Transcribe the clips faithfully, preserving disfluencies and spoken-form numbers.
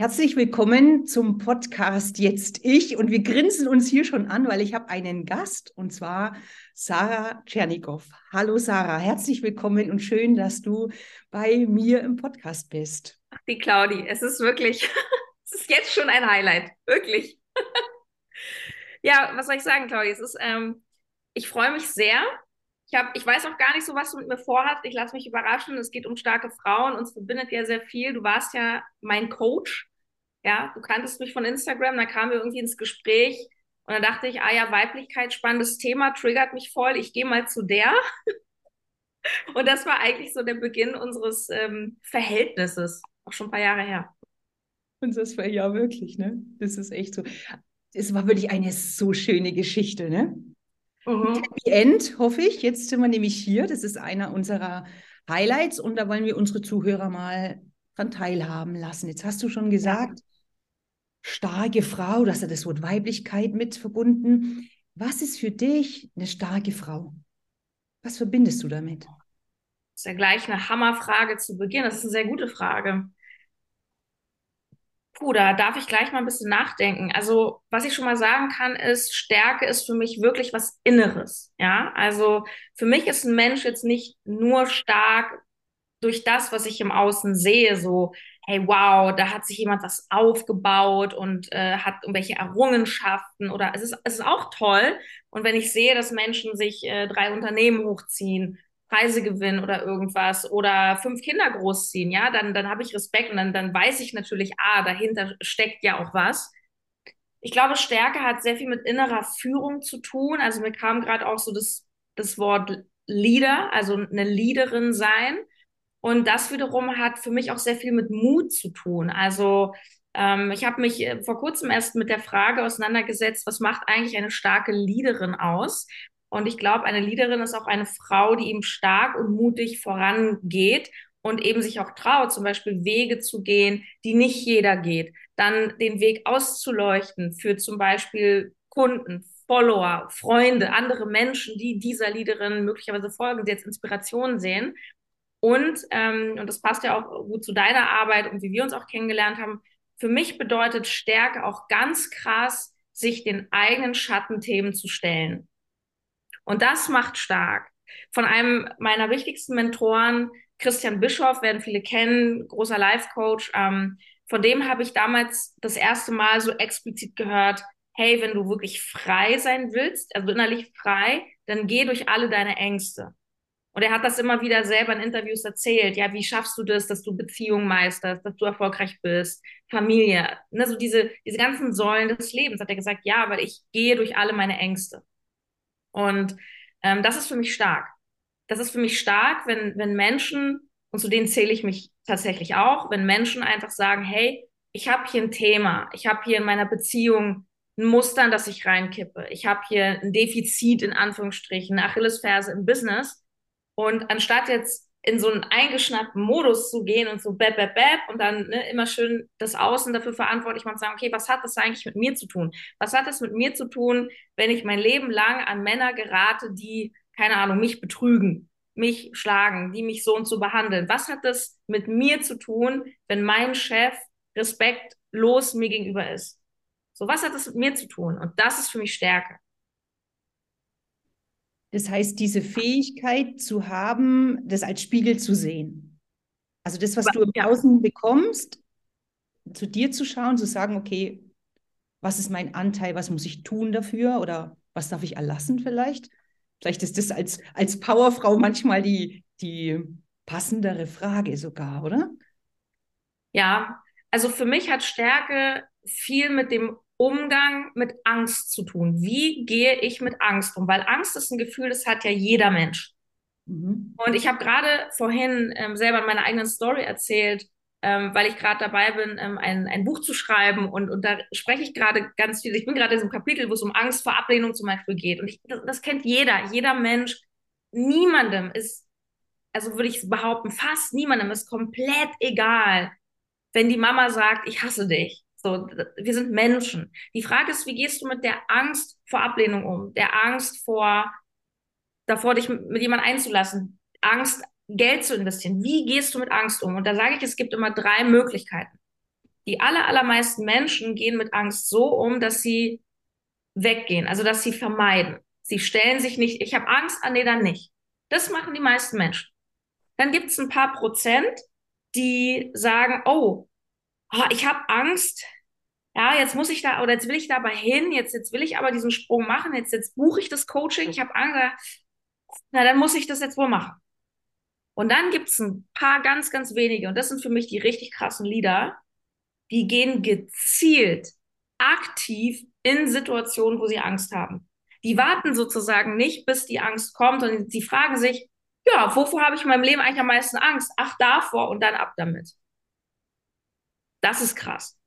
Herzlich willkommen zum Podcast Jetzt Ich, und wir grinsen uns hier schon an, weil ich habe einen Gast, und zwar Sarah Tschernigow. Hallo Sarah, herzlich willkommen und schön, dass du bei mir im Podcast bist. Ach, die Claudi, es ist wirklich, es ist jetzt schon ein Highlight, wirklich. Ja, was soll ich sagen, Claudi, es ist, ähm, ich freue mich sehr. Ich, hab, ich weiß auch gar nicht so, was du mit mir vorhast. Ich lasse mich überraschen. Es geht um starke Frauen. Uns verbindet ja sehr viel. Du warst ja mein Coach. Ja, du kanntest mich von Instagram, da kamen wir irgendwie ins Gespräch und dann dachte ich, ah ja, Weiblichkeit, spannendes Thema, triggert mich voll, ich gehe mal zu der. Und das war eigentlich so der Beginn unseres ähm, Verhältnisses, auch schon ein paar Jahre her. Und das war ja wirklich, ne? Das ist echt so. Es war wirklich eine so schöne Geschichte, ne? Mhm. Happy End, hoffe ich. Jetzt sind wir nämlich hier, das ist einer unserer Highlights und da wollen wir unsere Zuhörer mal dran teilhaben lassen. Jetzt hast du schon gesagt, ja. Starke Frau, du hast ja das Wort Weiblichkeit mit verbunden. Was ist für dich eine starke Frau? Was verbindest du damit? Das ist ja gleich eine Hammerfrage zu Beginn. Das ist eine sehr gute Frage. Puh, da darf ich gleich mal ein bisschen nachdenken. Also, was ich schon mal sagen kann, ist, Stärke ist für mich wirklich was Inneres. Ja, also für mich ist ein Mensch jetzt nicht nur stark durch das, was ich im Außen sehe, so, hey, wow, da hat sich jemand was aufgebaut und äh, hat irgendwelche Errungenschaften oder es ist, es ist auch toll. Und wenn ich sehe, dass Menschen sich äh, drei Unternehmen hochziehen, Preise gewinnen oder irgendwas oder fünf Kinder großziehen, ja, dann, dann habe ich Respekt und dann, dann weiß ich natürlich, ah, dahinter steckt ja auch was. Ich glaube, Stärke hat sehr viel mit innerer Führung zu tun. Also mir kam gerade auch so das, das Wort Leader, also eine Leaderin sein. Und das wiederum hat für mich auch sehr viel mit Mut zu tun. Also ähm, ich habe mich vor kurzem erst mit der Frage auseinandergesetzt, was macht eigentlich eine starke Leaderin aus? Und ich glaube, eine Leaderin ist auch eine Frau, die eben stark und mutig vorangeht und eben sich auch traut, zum Beispiel Wege zu gehen, die nicht jeder geht. Dann den Weg auszuleuchten für zum Beispiel Kunden, Follower, Freunde, andere Menschen, die dieser Leaderin möglicherweise folgen, die jetzt Inspiration sehen. Und, ähm, und das passt ja auch gut zu deiner Arbeit und wie wir uns auch kennengelernt haben, für mich bedeutet Stärke auch ganz krass, sich den eigenen Schattenthemen zu stellen. Und das macht stark. Von einem meiner wichtigsten Mentoren, Christian Bischof, werden viele kennen, großer Life-Coach, ähm, von dem habe ich damals das erste Mal so explizit gehört, hey, wenn du wirklich frei sein willst, also innerlich frei, dann geh durch alle deine Ängste. Und er hat das immer wieder selber in Interviews erzählt. Ja, wie schaffst du das, dass du Beziehungen meisterst, dass du erfolgreich bist, Familie, ne, so diese, diese ganzen Säulen des Lebens, hat er gesagt, ja, weil ich gehe durch alle meine Ängste. Und ähm, das ist für mich stark. Das ist für mich stark, wenn, wenn Menschen, und zu denen zähle ich mich tatsächlich auch, wenn Menschen einfach sagen, hey, ich habe hier ein Thema, ich habe hier in meiner Beziehung ein Muster, in das ich reinkippe, ich habe hier ein Defizit, in Anführungsstrichen, eine Achillesferse im Business. Und anstatt jetzt in so einen eingeschnappten Modus zu gehen und so bäb, bäb, bäb und dann ne, immer schön das Außen dafür verantwortlich machen und sagen, okay, was hat das eigentlich mit mir zu tun? Was hat das mit mir zu tun, wenn ich mein Leben lang an Männer gerate, die, keine Ahnung, mich betrügen, mich schlagen, die mich so und so behandeln? Was hat das mit mir zu tun, wenn mein Chef respektlos mir gegenüber ist? So, was hat das mit mir zu tun? Und das ist für mich Stärke. Das heißt, diese Fähigkeit zu haben, das als Spiegel zu sehen. Also das, was du im Außen bekommst, zu dir zu schauen, zu sagen, okay, was ist mein Anteil, was muss ich tun dafür oder was darf ich erlassen vielleicht? Vielleicht ist das als, als Powerfrau manchmal die, die passendere Frage sogar, oder? Ja, also für mich hat Stärke viel mit dem Umgang mit Angst zu tun. Wie gehe ich mit Angst um? Weil Angst ist ein Gefühl, das hat ja jeder Mensch. Mhm. Und ich habe gerade vorhin ähm, selber in meiner eigenen Story erzählt, ähm, weil ich gerade dabei bin, ähm, ein, ein Buch zu schreiben und, und da spreche ich gerade ganz viel. Ich bin gerade in so einem Kapitel, wo es um Angst vor Ablehnung zum Beispiel geht. Und ich, das, das kennt jeder, jeder Mensch. Niemandem ist, also würde ich behaupten, fast niemandem ist komplett egal, wenn die Mama sagt, ich hasse dich. So, wir sind Menschen. Die Frage ist, wie gehst du mit der Angst vor Ablehnung um? Der Angst vor, davor dich mit jemandem einzulassen? Angst, Geld zu investieren? Wie gehst du mit Angst um? Und da sage ich, es gibt immer drei Möglichkeiten. die aller, allermeisten Menschen gehen mit Angst so um, dass sie weggehen, also dass sie vermeiden. Sie stellen sich nicht, ich habe Angst, ah nee, dann nicht. Das machen die meisten Menschen. Dann gibt es ein paar Prozent, die sagen, oh, oh ich habe Angst, ja, jetzt muss ich da, oder jetzt will ich dabei hin, jetzt, jetzt will ich aber diesen Sprung machen, jetzt, jetzt buche ich das Coaching, ich habe Angst, na, dann muss ich das jetzt wohl machen. Und dann gibt es ein paar ganz, ganz wenige, und das sind für mich die richtig krassen Leader, die gehen gezielt, aktiv in Situationen, wo sie Angst haben. Die warten sozusagen nicht, bis die Angst kommt, sondern sie fragen sich, ja, wovor habe ich in meinem Leben eigentlich am meisten Angst? Ach, davor, und dann ab damit. Das ist krass.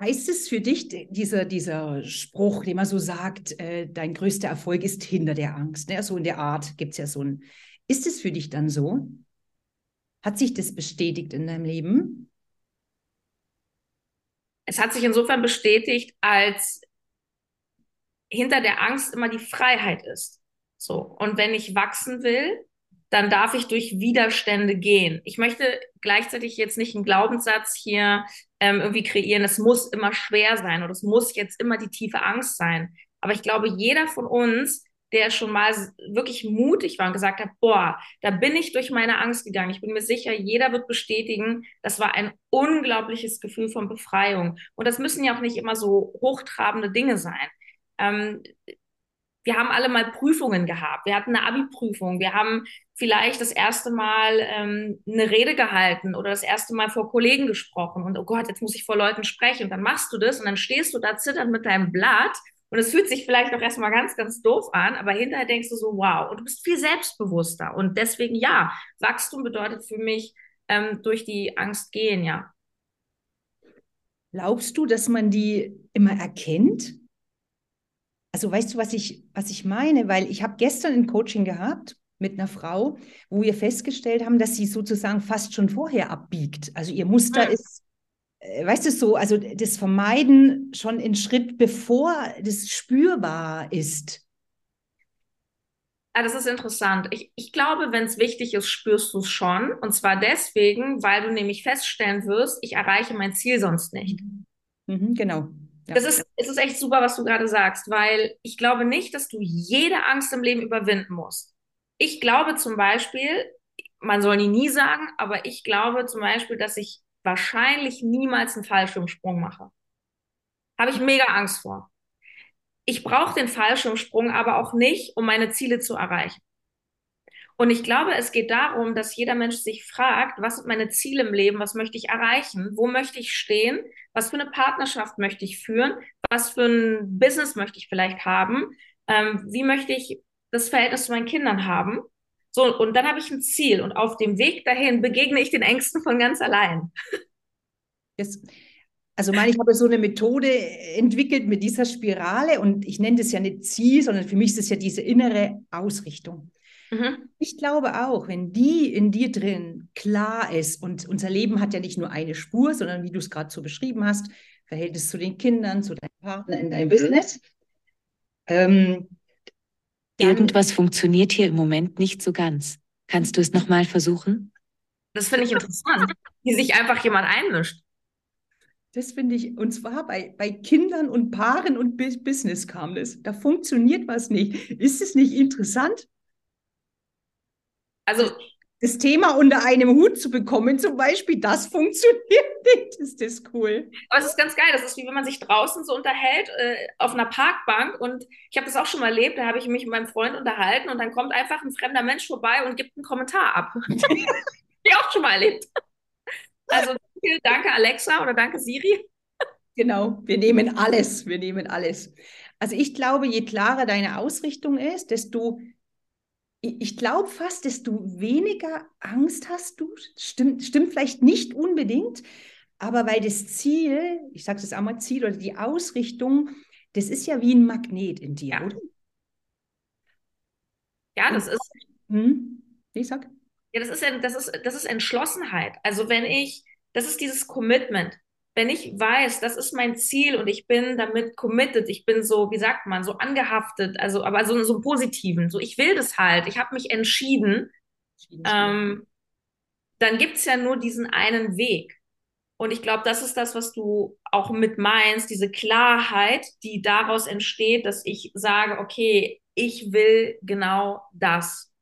Heißt es für dich, dieser, dieser Spruch, den man so sagt, äh, dein größter Erfolg ist hinter der Angst, ne? So in der Art gibt es ja so ein. Ist es für dich dann so? Hat sich das bestätigt in deinem Leben? Es hat sich insofern bestätigt, als hinter der Angst immer die Freiheit ist. So. Und wenn ich wachsen will, dann darf ich durch Widerstände gehen. Ich möchte gleichzeitig jetzt nicht einen Glaubenssatz hier ähm, irgendwie kreieren, es muss immer schwer sein oder es muss jetzt immer die tiefe Angst sein. Aber ich glaube, jeder von uns, der schon mal wirklich mutig war und gesagt hat, boah, da bin ich durch meine Angst gegangen. Ich bin mir sicher, jeder wird bestätigen, das war ein unglaubliches Gefühl von Befreiung. Und das müssen ja auch nicht immer so hochtrabende Dinge sein. Ähm, wir haben alle mal Prüfungen gehabt. Wir hatten eine Abi-Prüfung. Wir haben vielleicht das erste Mal ähm, eine Rede gehalten oder das erste Mal vor Kollegen gesprochen. Und oh Gott, jetzt muss ich vor Leuten sprechen. Und dann machst du das und dann stehst du da zitternd mit deinem Blatt. Und es fühlt sich vielleicht auch erstmal ganz, ganz doof an, aber hinterher denkst du so, wow, und du bist viel selbstbewusster. Und deswegen, ja, Wachstum bedeutet für mich, ähm, durch die Angst gehen, ja. Glaubst du, dass man die immer erkennt? Also weißt du, was ich, was ich meine? Weil ich habe gestern ein Coaching gehabt mit einer Frau, wo wir festgestellt haben, dass sie sozusagen fast schon vorher abbiegt. Also ihr Muster hm. ist... Weißt du, so, also das Vermeiden schon in Schritt, bevor das spürbar ist. Ja, das ist interessant. Ich, ich glaube, wenn es wichtig ist, spürst du es schon. Und zwar deswegen, weil du nämlich feststellen wirst, ich erreiche mein Ziel sonst nicht. Mhm, genau. Ja. Das ist, es ist echt super, was du gerade sagst, weil ich glaube nicht, dass du jede Angst im Leben überwinden musst. Ich glaube zum Beispiel, man soll nie, nie sagen, aber ich glaube zum Beispiel, dass ich wahrscheinlich niemals einen Fallschirmsprung mache. Habe ich mega Angst vor. Ich brauche den Fallschirmsprung aber auch nicht, um meine Ziele zu erreichen. Und ich glaube, es geht darum, dass jeder Mensch sich fragt, was sind meine Ziele im Leben, was möchte ich erreichen, wo möchte ich stehen, was für eine Partnerschaft möchte ich führen, was für ein Business möchte ich vielleicht haben, ähm, wie möchte ich das Verhältnis zu meinen Kindern haben. So, und dann habe ich ein Ziel und auf dem Weg dahin begegne ich den Ängsten von ganz allein. Das, also meine, ich habe so eine Methode entwickelt mit dieser Spirale und ich nenne das ja nicht Ziel, sondern für mich ist es ja diese innere Ausrichtung. Mhm. Ich glaube auch, wenn die in dir drin klar ist und unser Leben hat ja nicht nur eine Spur, sondern wie du es gerade so beschrieben hast, Verhältnis zu den Kindern, zu deinem Partner, in deinem Business, ähm, irgendwas funktioniert hier im Moment nicht so ganz. Kannst du es nochmal versuchen? Das finde ich interessant, wie sich einfach jemand einmischt. Das finde ich, und zwar bei, bei Kindern und Paaren und Business kam das. Da funktioniert was nicht. Ist es nicht interessant? Also das Thema unter einem Hut zu bekommen zum Beispiel, das funktioniert nicht, ist das cool. Aber es ist ganz geil, das ist wie wenn man sich draußen so unterhält, äh, auf einer Parkbank, und ich habe das auch schon mal erlebt, da habe ich mich mit meinem Freund unterhalten und dann kommt einfach ein fremder Mensch vorbei und gibt einen Kommentar ab. Ich auch schon mal erlebt. Also danke Alexa oder danke Siri. Genau, wir nehmen alles, wir nehmen alles. Also ich glaube, je klarer deine Ausrichtung ist, desto... Ich glaube fast, dass du weniger Angst hast, du. Stimmt, stimmt vielleicht nicht unbedingt, aber weil das Ziel, ich sage das einmal Ziel oder die Ausrichtung, das ist ja wie ein Magnet in dir, ja. Oder? Ja, das ist. Hm? Ich sag. Ja, das ist, das ist, das ist Entschlossenheit. Also wenn ich, das ist dieses Commitment. Wenn ich weiß, das ist mein Ziel und ich bin damit committed, ich bin so, wie sagt man, so angehaftet, also aber so, so positiven, so ich will das halt, ich habe mich entschieden, ähm, dann gibt es ja nur diesen einen Weg. Und ich glaube, das ist das, was du auch mit meinst, diese Klarheit, die daraus entsteht, dass ich sage, okay, ich will genau das.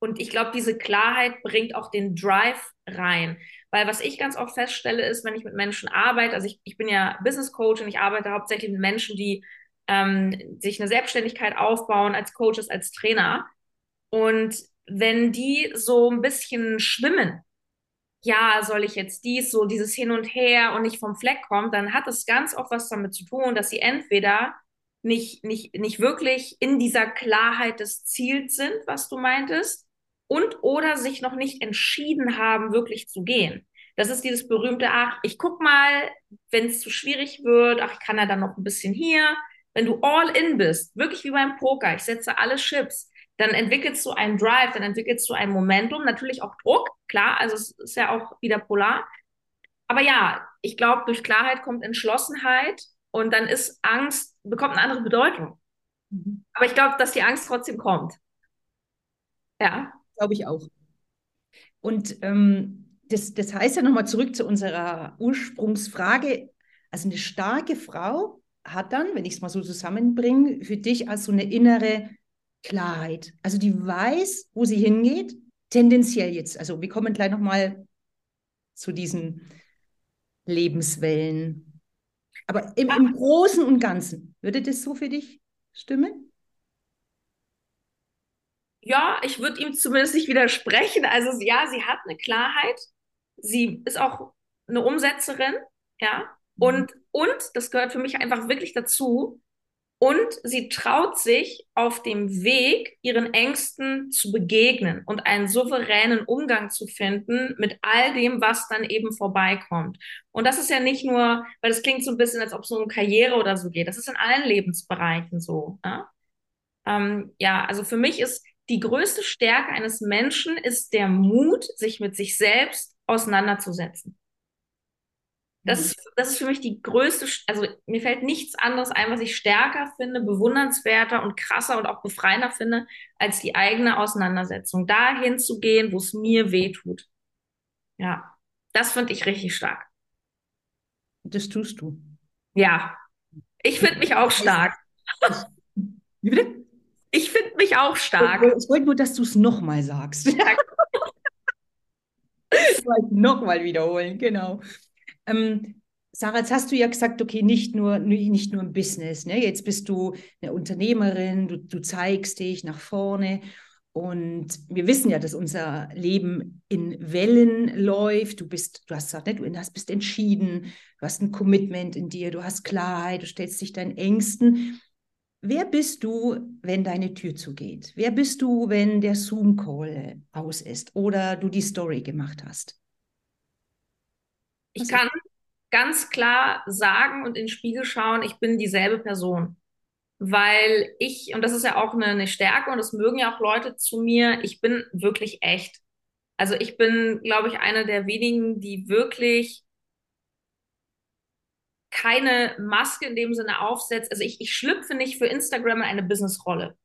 Und ich glaube, diese Klarheit bringt auch den Drive rein. Weil was ich ganz oft feststelle, ist, wenn ich mit Menschen arbeite, also ich, ich bin ja Business Coach und ich arbeite hauptsächlich mit Menschen, die ähm, sich eine Selbstständigkeit aufbauen als Coaches, als Trainer. Und wenn die so ein bisschen schwimmen, ja, soll ich jetzt dies, so dieses Hin und Her und nicht vom Fleck kommt, dann hat es ganz oft was damit zu tun, dass sie entweder nicht, nicht, nicht wirklich in dieser Klarheit des Ziels sind, was du meintest, und oder sich noch nicht entschieden haben, wirklich zu gehen. Das ist dieses berühmte, ach, ich guck mal, wenn es zu schwierig wird, ach, ich kann ja dann noch ein bisschen hier. Wenn du all in bist, wirklich wie beim Poker, ich setze alle Chips, dann entwickelst du einen Drive, dann entwickelst du ein Momentum, natürlich auch Druck, klar, also es ist ja auch wieder polar. Aber ja, ich glaube, durch Klarheit kommt Entschlossenheit und dann ist Angst, bekommt eine andere Bedeutung. Mhm. Aber ich glaube, dass die Angst trotzdem kommt. Ja. Glaube ich auch. Und ähm, das, das heißt ja nochmal zurück zu unserer Ursprungsfrage, also eine starke Frau hat dann, wenn ich es mal so zusammenbringe, für dich als so eine innere Klarheit, also die weiß, wo sie hingeht, tendenziell jetzt. Also wir kommen gleich nochmal zu diesen Lebenswellen. Aber im, im Großen und Ganzen, würde das so für dich stimmen? Ja, ich würde ihm zumindest nicht widersprechen. Also ja, sie hat eine Klarheit. Sie ist auch eine Umsetzerin, ja. Und, und das gehört für mich einfach wirklich dazu, und sie traut sich auf dem Weg, ihren Ängsten zu begegnen und einen souveränen Umgang zu finden mit all dem, was dann eben vorbeikommt. Und das ist ja nicht nur, weil das klingt so ein bisschen, als ob es nur um Karriere oder so geht. Das ist in allen Lebensbereichen so. Ja, ähm, ja also für mich ist die größte Stärke eines Menschen ist der Mut, sich mit sich selbst auseinanderzusetzen. Das ist, das ist für mich die größte, also mir fällt nichts anderes ein, was ich stärker finde, bewundernswerter und krasser und auch befreiender finde, als die eigene Auseinandersetzung. Dahin zu gehen, wo es mir weh tut. Ja, das finde ich richtig stark. Das tust du. Ja, ich finde mich auch stark. Wie bitte? Ich finde mich auch stark. Ich wollte nur, dass du es nochmal sagst. Ich wollte nochmal wiederholen, genau. Ähm, Sarah, jetzt hast du ja gesagt, okay, nicht nur, nicht nur im Business, ne? Jetzt bist du eine Unternehmerin, du, du zeigst dich nach vorne und wir wissen ja, dass unser Leben in Wellen läuft. Du bist, du hast gesagt, ne, du hast, bist entschieden, du hast ein Commitment in dir, du hast Klarheit, du stellst dich deinen Ängsten. Wer bist du, wenn deine Tür zugeht? Wer bist du, wenn der Zoom-Call aus ist oder du die Story gemacht hast? Ich kann ganz klar sagen und in den Spiegel schauen, ich bin dieselbe Person, weil ich, und das ist ja auch eine, eine Stärke und das mögen ja auch Leute zu mir, ich bin wirklich echt. Also ich bin, glaube ich, eine der wenigen, die wirklich keine Maske in dem Sinne aufsetzt. Also ich, ich schlüpfe nicht für Instagram in eine Businessrolle,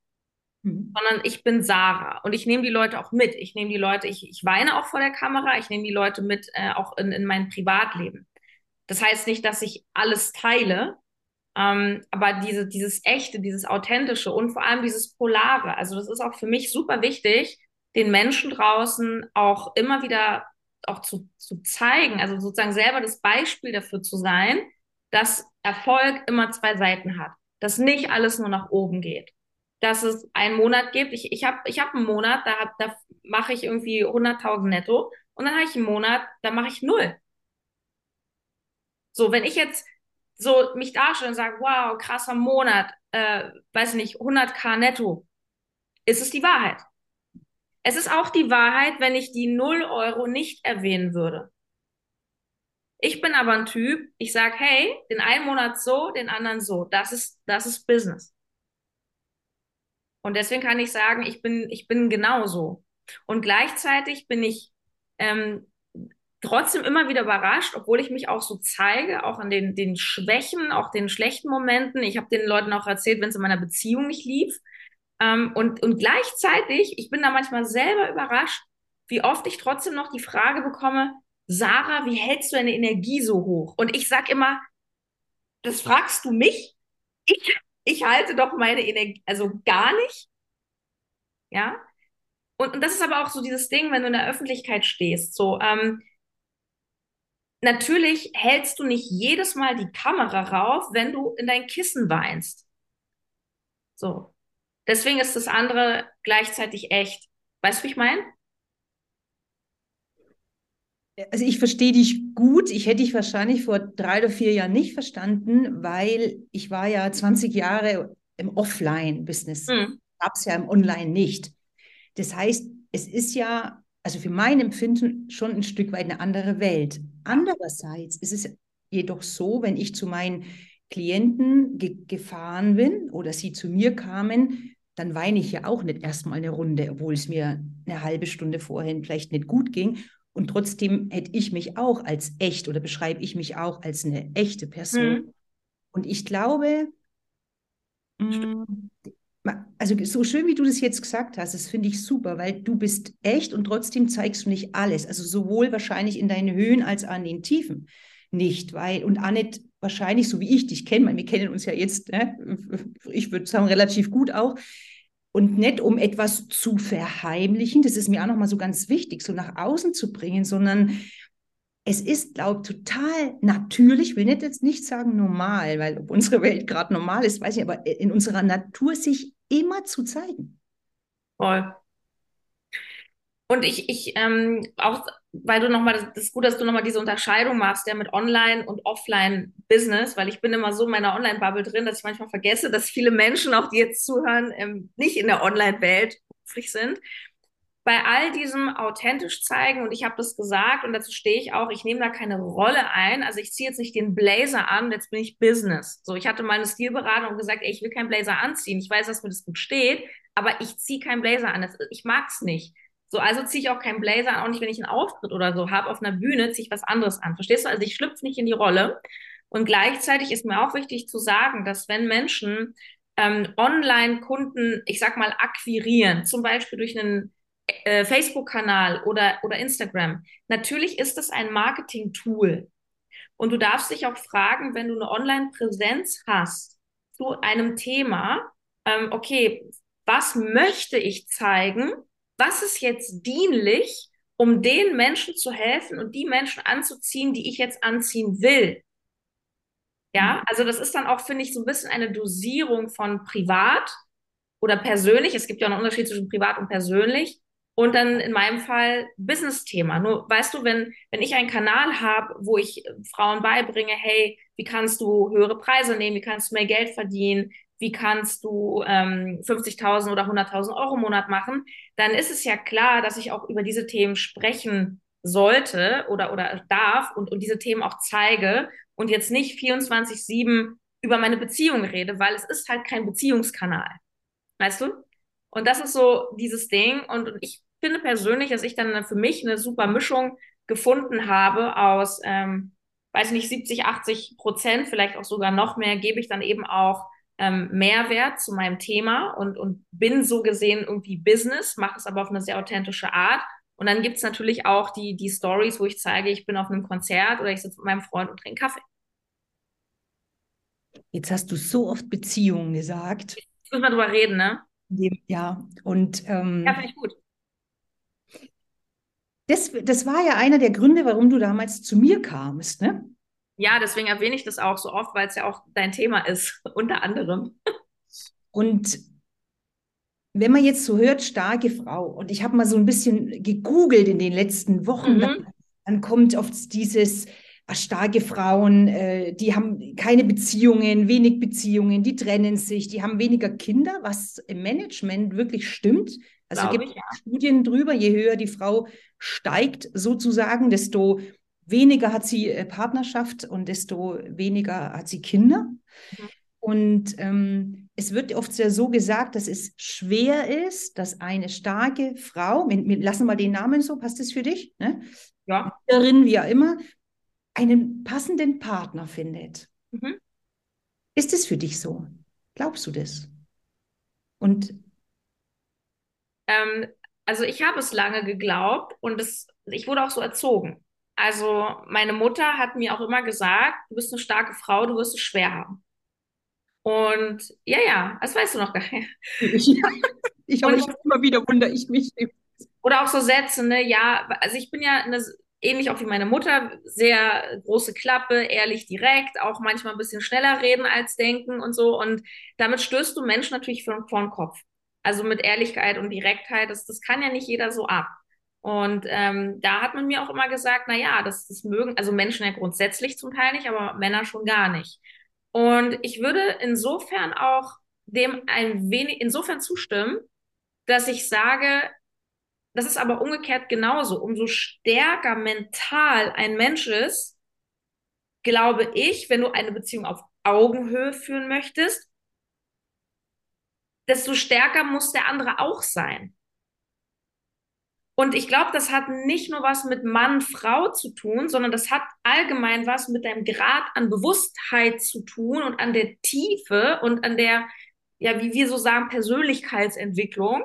mhm. sondern ich bin Sarah und ich nehme die Leute auch mit. Ich nehme die Leute, ich, ich weine auch vor der Kamera, ich nehme die Leute mit äh, auch in, in mein Privatleben. Das heißt nicht, dass ich alles teile, ähm, aber diese, dieses Echte, dieses Authentische und vor allem dieses Polare, also das ist auch für mich super wichtig, den Menschen draußen auch immer wieder auch zu, zu zeigen, also sozusagen selber das Beispiel dafür zu sein, dass Erfolg immer zwei Seiten hat, dass nicht alles nur nach oben geht. Dass es einen Monat gibt. Ich, ich habe ich hab einen Monat, da, hab, da mache ich irgendwie hunderttausend netto und dann habe ich einen Monat, da mache ich null. So, wenn ich jetzt so mich darstelle und sage, wow, krasser Monat, äh, weiß nicht, hunderttausend netto, ist es die Wahrheit. Es ist auch die Wahrheit, wenn ich die null Euro nicht erwähnen würde. Ich bin aber ein Typ, ich sage, hey, den einen Monat so, den anderen so. Das ist, das ist Business. Und deswegen kann ich sagen, ich bin, ich bin genauso. Und gleichzeitig bin ich ähm, trotzdem immer wieder überrascht, obwohl ich mich auch so zeige, auch an den, den Schwächen, auch den schlechten Momenten. Ich habe den Leuten auch erzählt, wenn es in meiner Beziehung nicht lief. Ähm, und, und gleichzeitig, ich bin da manchmal selber überrascht, wie oft ich trotzdem noch die Frage bekomme, Sarah, wie hältst du deine Energie so hoch? Und ich sage immer, das fragst du mich? Ich, ich halte doch meine Energie, also gar nicht. Ja, und, und das ist aber auch so dieses Ding, wenn du in der Öffentlichkeit stehst, so, ähm, natürlich hältst du nicht jedes Mal die Kamera rauf, wenn du in dein Kissen weinst. So. Deswegen ist das andere gleichzeitig echt. Weißt du, wie ich meine? Also ich verstehe dich gut. Ich hätte dich wahrscheinlich vor drei oder vier Jahren nicht verstanden, weil ich war ja zwanzig Jahre im Offline-Business. Hm. Gab es ja im Online nicht. Das heißt, es ist ja, also für mein Empfinden, schon ein Stück weit eine andere Welt. Andererseits ist es jedoch so, wenn ich zu meinen Klienten ge- gefahren bin oder sie zu mir kamen, dann weine ich ja auch nicht erstmal eine Runde, obwohl es mir eine halbe Stunde vorhin vielleicht nicht gut ging. Und trotzdem hätte ich mich auch als echt oder beschreibe ich mich auch als eine echte Person. Mhm. Und ich glaube, mh, also so schön, wie du das jetzt gesagt hast, das finde ich super, weil du bist echt und trotzdem zeigst du nicht alles. Also sowohl wahrscheinlich in deinen Höhen als auch an den Tiefen nicht, weil und auch nicht wahrscheinlich, so wie ich dich kenne, weil wir kennen uns ja jetzt, ne? Ich würde sagen, relativ gut auch. Und nicht, um etwas zu verheimlichen, das ist mir auch nochmal so ganz wichtig, so nach außen zu bringen, sondern es ist, glaube ich, total natürlich, ich will nicht jetzt nicht sagen normal, weil ob unsere Welt gerade normal ist, weiß ich nicht, aber in unserer Natur sich immer zu zeigen. Voll. Und ich, ich ähm, auch, weil du nochmal, das ist gut, dass du nochmal diese Unterscheidung machst, ja, mit Online- und Offline-Business, weil ich bin immer so in meiner Online-Bubble drin, dass ich manchmal vergesse, dass viele Menschen, auch die jetzt zuhören, ähm, nicht in der Online-Welt beruflich sind. Bei all diesem authentisch zeigen, und ich habe das gesagt und dazu stehe ich auch, ich nehme da keine Rolle ein, also ich ziehe jetzt nicht den Blazer an, jetzt bin ich Business. So, ich hatte mal eine Stilberatung und gesagt, ey, ich will keinen Blazer anziehen, ich weiß, dass mir das gut steht, aber ich ziehe keinen Blazer an, das, ich mag es nicht. So, also ziehe ich auch keinen Blazer an, auch nicht, wenn ich einen Auftritt oder so habe, auf einer Bühne ziehe ich was anderes an, verstehst du? Also ich schlüpfe nicht in die Rolle. Und gleichzeitig ist mir auch wichtig zu sagen, dass wenn Menschen ähm, Online-Kunden, ich sag mal, akquirieren, zum Beispiel durch einen Facebook-Kanal oder, oder Instagram. Natürlich ist das ein Marketing-Tool. Und du darfst dich auch fragen, wenn du eine Online-Präsenz hast zu einem Thema, ähm, okay, was möchte ich zeigen? Was ist jetzt dienlich, um den Menschen zu helfen und die Menschen anzuziehen, die ich jetzt anziehen will? Ja, also das ist dann auch, finde ich, so ein bisschen eine Dosierung von privat oder persönlich. Es gibt ja auch einen Unterschied zwischen privat und persönlich. Und dann in meinem Fall Business-Thema. Nur, weißt du, wenn, wenn ich einen Kanal habe, wo ich Frauen beibringe, hey, wie kannst du höhere Preise nehmen, wie kannst du mehr Geld verdienen, wie kannst du ähm, fünfzigtausend oder hunderttausend Euro im Monat machen, dann ist es ja klar, dass ich auch über diese Themen sprechen sollte oder, oder darf und, und diese Themen auch zeige und jetzt nicht vierundzwanzig sieben über meine Beziehung rede, weil es ist halt kein Beziehungskanal. Weißt du? Und das ist so dieses Ding. Und ich finde persönlich, dass ich dann für mich eine super Mischung gefunden habe aus, ähm, weiß nicht, siebzig, achtzig Prozent, vielleicht auch sogar noch mehr, gebe ich dann eben auch ähm, Mehrwert zu meinem Thema und, und bin so gesehen irgendwie Business, mache es aber auf eine sehr authentische Art. Und dann gibt es natürlich auch die, die Stories, wo ich zeige, ich bin auf einem Konzert oder ich sitze mit meinem Freund und trinke Kaffee. Jetzt hast du so oft Beziehungen gesagt. Jetzt müssen wir drüber reden, ne? Ja, und ähm, ja, finde ich gut. Das, das war ja einer der Gründe, warum du damals zu mir kamst, ne? Ja, deswegen erwähne ich das auch so oft, weil es ja auch dein Thema ist, unter anderem. Und wenn man jetzt so hört, starke Frau, und ich habe mal so ein bisschen gegoogelt in den letzten Wochen, mhm. dann, dann kommt oft dieses, ach, starke Frauen, äh, die haben keine Beziehungen, wenig Beziehungen, die trennen sich, die haben weniger Kinder, was im Management wirklich stimmt. Also gibt es ja Studien drüber, je höher die Frau steigt sozusagen, desto weniger hat sie äh, Partnerschaft und desto weniger hat sie Kinder. Mhm. Und ähm, es wird oft sehr so gesagt, dass es schwer ist, dass eine starke Frau, wir, wir lassen mal den Namen so, passt das für dich? Ne? Ja. Wie auch immer, einen passenden Partner findet. Mhm. Ist es für dich so? Glaubst du das? Und ähm, also ich habe es lange geglaubt und es, ich wurde auch so erzogen. Also meine Mutter hat mir auch immer gesagt, du bist eine starke Frau, du wirst es schwer haben. Und ja, ja, das weißt du noch gar nicht. Ja, ich auch, ich immer wieder wundere ich mich. Oder auch so Sätze, ne? Ja, also ich bin ja eine, ähnlich auch wie meine Mutter, sehr große Klappe, ehrlich, direkt, auch manchmal ein bisschen schneller reden als denken und so. Und damit stößt du Menschen natürlich vor den Kopf. Also mit Ehrlichkeit und Direktheit, das, das kann ja nicht jeder so ab. Und ähm, da hat man mir auch immer gesagt, na ja, das, das mögen, also Menschen ja grundsätzlich zum Teil nicht, aber Männer schon gar nicht. Und ich würde insofern auch dem ein wenig, insofern zustimmen, dass ich sage, das ist aber umgekehrt genauso. Umso stärker mental ein Mensch ist, glaube ich, wenn du eine Beziehung auf Augenhöhe führen möchtest, desto stärker muss der andere auch sein. Und ich glaube, das hat nicht nur was mit Mann, Frau zu tun, sondern das hat allgemein was mit deinem Grad an Bewusstheit zu tun und an der Tiefe und an der, ja, wie wir so sagen, Persönlichkeitsentwicklung.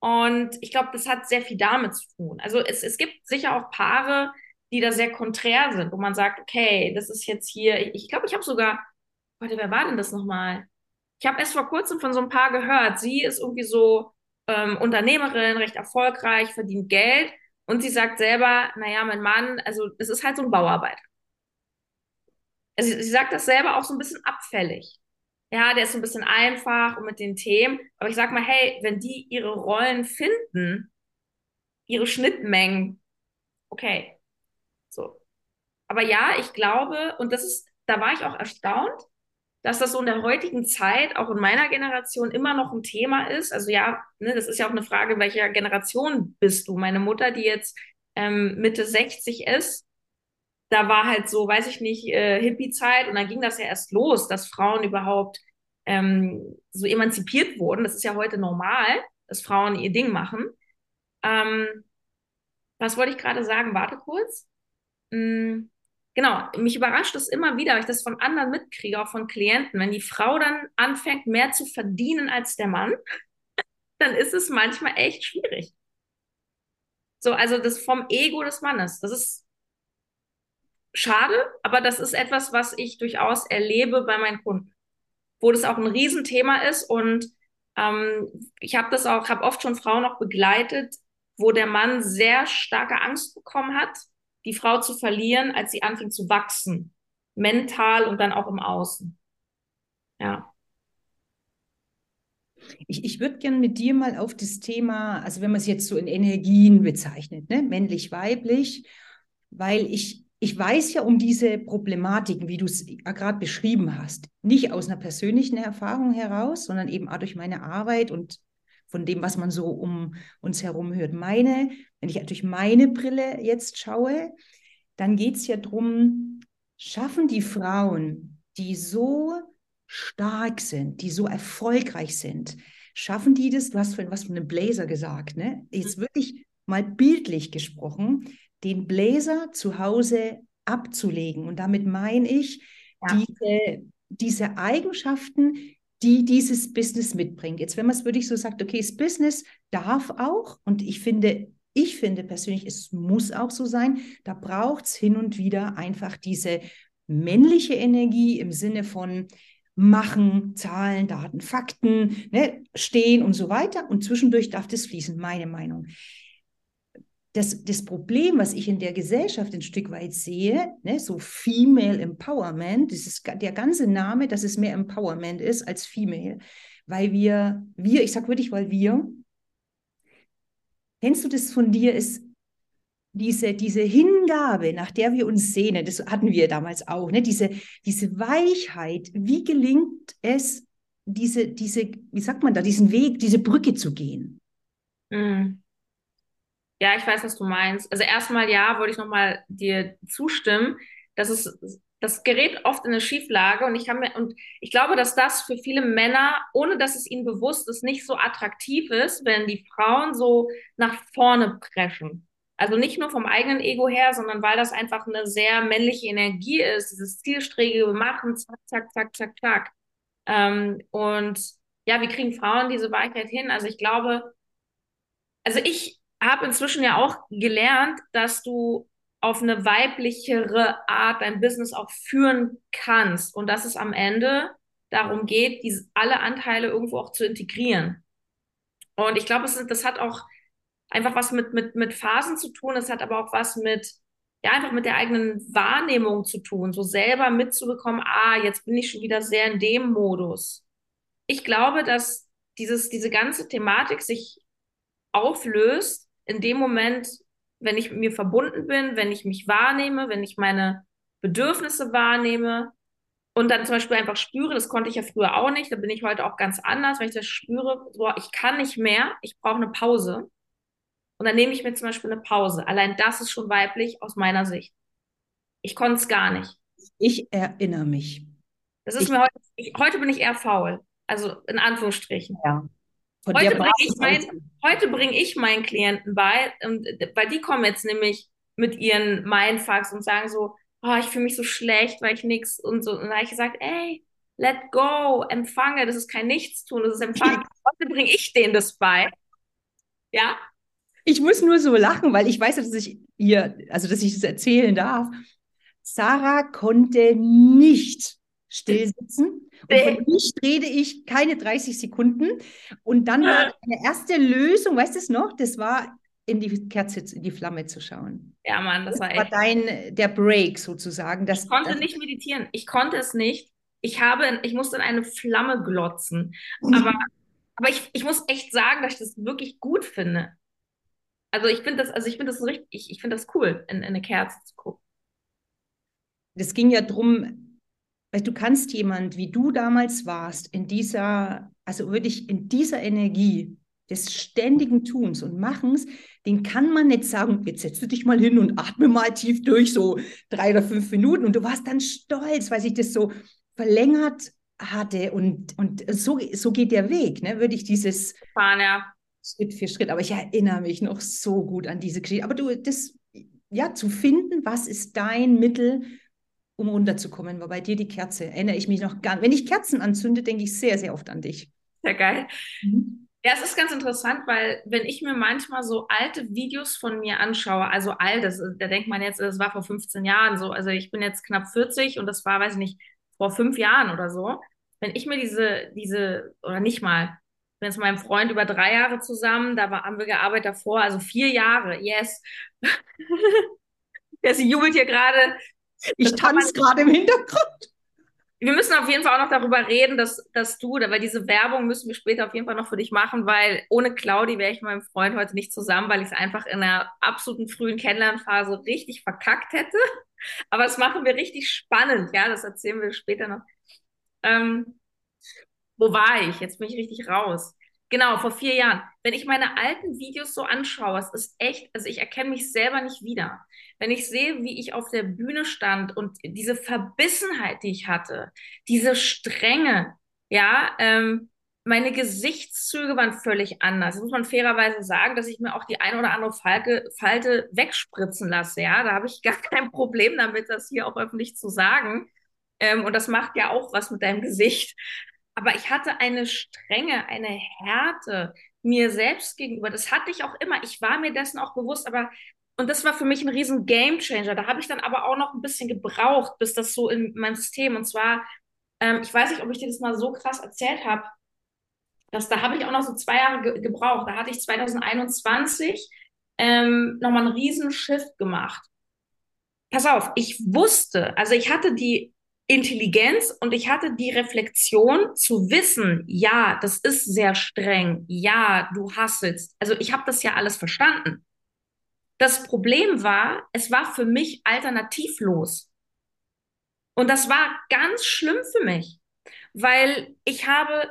Und ich glaube, das hat sehr viel damit zu tun. Also es, es gibt sicher auch Paare, die da sehr konträr sind, wo man sagt, okay, das ist jetzt hier, ich glaube, ich habe sogar, warte, wer war denn das nochmal? Ich habe erst vor kurzem von so einem Paar gehört, sie ist irgendwie so, Ähm, Unternehmerin, recht erfolgreich, verdient Geld und sie sagt selber, naja, mein Mann, also es ist halt so ein Bauarbeiter. Also sie, sie sagt das selber auch so ein bisschen abfällig. Ja, der ist so ein bisschen einfach und mit den Themen, aber ich sag mal, hey, wenn die ihre Rollen finden, ihre Schnittmengen, okay, so. Aber ja, ich glaube, und das ist, da war ich auch erstaunt, dass das so in der heutigen Zeit, auch in meiner Generation, immer noch ein Thema ist. Also ja, ne, das ist ja auch eine Frage, welcher Generation bist du? Meine Mutter, die jetzt ähm, Mitte sechzig ist, da war halt so, weiß ich nicht, äh, Hippie-Zeit und dann ging das ja erst los, dass Frauen überhaupt ähm, so emanzipiert wurden. Das ist ja heute normal, dass Frauen ihr Ding machen. Ähm, was wollte ich gerade sagen? Warte kurz. Hm. Genau, mich überrascht das immer wieder, weil ich das von anderen mitkriege, auch von Klienten. Wenn die Frau dann anfängt, mehr zu verdienen als der Mann, dann ist es manchmal echt schwierig. So, also das vom Ego des Mannes. Das ist schade, aber das ist etwas, was ich durchaus erlebe bei meinen Kunden, wo das auch ein Riesenthema ist. Und ähm, ich habe das auch, habe oft schon Frauen noch begleitet, wo der Mann sehr starke Angst bekommen hat, die Frau zu verlieren, als sie anfing zu wachsen. Mental und dann auch im Außen. Ja. Ich, ich würde gerne mit dir mal auf das Thema, also wenn man es jetzt so in Energien bezeichnet, ne? Männlich, weiblich, weil ich, ich weiß ja um diese Problematiken, wie du es gerade beschrieben hast, nicht aus einer persönlichen Erfahrung heraus, sondern eben auch durch meine Arbeit und von dem, was man so um uns herum hört. Meine, wenn ich durch meine Brille jetzt schaue, dann geht es ja darum, schaffen die Frauen, die so stark sind, die so erfolgreich sind, schaffen die das, du hast vorhin was von einem Blazer gesagt, ne? Jetzt wirklich mal bildlich gesprochen, den Blazer zu Hause abzulegen. Und damit meine ich, ja, diese, diese Eigenschaften, die dieses Business mitbringt. Jetzt, wenn man es wirklich so sagt, okay, das Business darf auch, und ich finde, ich finde persönlich, es muss auch so sein, da braucht es hin und wieder einfach diese männliche Energie im Sinne von machen, Zahlen, Daten, Fakten, ne, stehen und so weiter. Und zwischendurch darf das fließen, meine Meinung. Das, das Problem, was ich in der Gesellschaft ein Stück weit sehe, ne, so Female Empowerment, das ist der ganze Name, dass es mehr Empowerment ist als Female, weil wir, wir, ich sag wirklich, weil wir, kennst du das von dir, ist diese, diese Hingabe, nach der wir uns sehnen, das hatten wir damals auch, ne, diese, diese Weichheit, wie gelingt es, diese, diese, wie sagt man da, diesen Weg, diese Brücke zu gehen? Mhm. Ja, ich weiß, was du meinst. Also erstmal, ja, wollte ich nochmal dir zustimmen, dass es, das gerät oft in eine Schieflage und ich habe mir, und ich glaube, dass das für viele Männer, ohne dass es ihnen bewusst ist, nicht so attraktiv ist, wenn die Frauen so nach vorne preschen. Also nicht nur vom eigenen Ego her, sondern weil das einfach eine sehr männliche Energie ist, dieses zielstrebige Machen, zack, zack, zack, zack, zack. Ähm, und ja, wie kriegen Frauen diese Weichheit hin? Also ich glaube, also ich habe inzwischen ja auch gelernt, dass du auf eine weiblichere Art dein Business auch führen kannst und dass es am Ende darum geht, diese, alle Anteile irgendwo auch zu integrieren. Und ich glaube, das, das hat auch einfach was mit, mit, mit Phasen zu tun, es hat aber auch was mit, ja, einfach mit der eigenen Wahrnehmung zu tun, so selber mitzubekommen, ah, jetzt bin ich schon wieder sehr in dem Modus. Ich glaube, dass dieses, diese ganze Thematik sich auflöst in dem Moment, wenn ich mit mir verbunden bin, wenn ich mich wahrnehme, wenn ich meine Bedürfnisse wahrnehme und dann zum Beispiel einfach spüre, das konnte ich ja früher auch nicht, da bin ich heute auch ganz anders, wenn ich das spüre, boah, ich kann nicht mehr, ich brauche eine Pause. Und dann nehme ich mir zum Beispiel eine Pause. Allein das ist schon weiblich aus meiner Sicht. Ich konnte es gar nicht. Ich erinnere mich. Das ist ich, mir heute, ich, heute bin ich eher faul. Also in Anführungsstrichen. Ja. Heute bringe ich, mein, heute bring ich meinen Klienten bei, und, weil die kommen jetzt nämlich mit ihren Mindfucks und sagen so, oh, ich fühle mich so schlecht, weil ich nichts und so. Und dann habe ich gesagt, ey, let go, empfange, das ist kein Nichtstun, das ist Empfangen. Heute bringe ich denen das bei. Ja. Ich muss nur so lachen, weil ich weiß, dass ich ihr, also dass ich das erzählen darf. Sarah konnte nicht still sitzen. Und von nicht rede ich keine dreißig Sekunden. Und dann war eine erste Lösung, weißt du es noch? Das war in die Kerze, in die Flamme zu schauen. Ja, Mann, das, das war echt. War dein, der Break sozusagen. Dass, ich konnte dass, nicht meditieren. Ich konnte es nicht. Ich habe, ich musste in eine Flamme glotzen. Aber, aber ich, ich muss echt sagen, dass ich das wirklich gut finde. Also ich finde das, also ich finde das richtig, ich, ich finde das cool, in, in eine Kerze zu gucken. Das ging ja drum, weil du kannst jemand, wie du damals warst, in dieser, also wirklich in dieser Energie des ständigen Tuns und Machens, den kann man nicht sagen, jetzt setzt du dich mal hin und atme mal tief durch, so drei oder fünf Minuten. Und du warst dann stolz, weil sich das so verlängert hatte. Und, und so, so geht der Weg, ne? Würde ich dieses... Fahren, ja. Schritt für Schritt, aber ich erinnere mich noch so gut an diese Geschichte. Aber du, das, ja, zu finden, was ist dein Mittel, um runterzukommen, war bei dir die Kerze, erinnere ich mich noch gar nicht. Wenn ich Kerzen anzünde, denke ich sehr, sehr oft an dich. Sehr geil. Mhm. Ja, es ist ganz interessant, weil wenn ich mir manchmal so alte Videos von mir anschaue, also all das, da denkt man jetzt, das war vor fünfzehn Jahren so, also ich bin jetzt knapp vierzig und das war, weiß ich nicht, vor fünf Jahren oder so. Wenn ich mir diese, diese, oder nicht mal, ich bin jetzt mit meinem Freund über drei Jahre zusammen, da haben wir gearbeitet davor, also vier Jahre, yes. Ja, sie jubelt hier gerade. Ich tanze gerade im Hintergrund. Wir müssen auf jeden Fall auch noch darüber reden, dass, dass du, weil diese Werbung müssen wir später auf jeden Fall noch für dich machen, weil ohne Claudi wäre ich mit meinem Freund heute nicht zusammen, weil ich es einfach in einer absoluten frühen Kennenlernphase richtig verkackt hätte. Aber das machen wir richtig spannend, ja, das erzählen wir später noch. Ähm, Wo war ich? Jetzt bin ich richtig raus. Genau, vor vier Jahren. Wenn ich meine alten Videos so anschaue, es ist echt, also ich erkenne mich selber nicht wieder. Wenn ich sehe, wie ich auf der Bühne stand und diese Verbissenheit, die ich hatte, diese Strenge, ja, ähm, meine Gesichtszüge waren völlig anders. Das muss man fairerweise sagen, dass ich mir auch die eine oder andere Falke, Falte wegspritzen lasse, ja. Da habe ich gar kein Problem damit, das hier auch öffentlich zu sagen. Ähm, und das macht ja auch was mit deinem Gesicht. Aber ich hatte eine Strenge, eine Härte mir selbst gegenüber. Das hatte ich auch immer. Ich war mir dessen auch bewusst. Aber und das war für mich ein riesen Gamechanger. Da habe ich dann aber auch noch ein bisschen gebraucht, bis das so in meinem System. Und zwar, ähm, ich weiß nicht, ob ich dir das mal so krass erzählt habe, dass da habe ich auch noch so zwei Jahre ge- gebraucht. Da hatte ich zwanzig einundzwanzig ähm, nochmal einen riesen Shift gemacht. Pass auf, ich wusste, also ich hatte die Intelligenz und ich hatte die Reflexion zu wissen, ja, das ist sehr streng, ja, du hasselst. Also ich habe das ja alles verstanden. Das Problem war, es war für mich alternativlos. Und das war ganz schlimm für mich, weil ich habe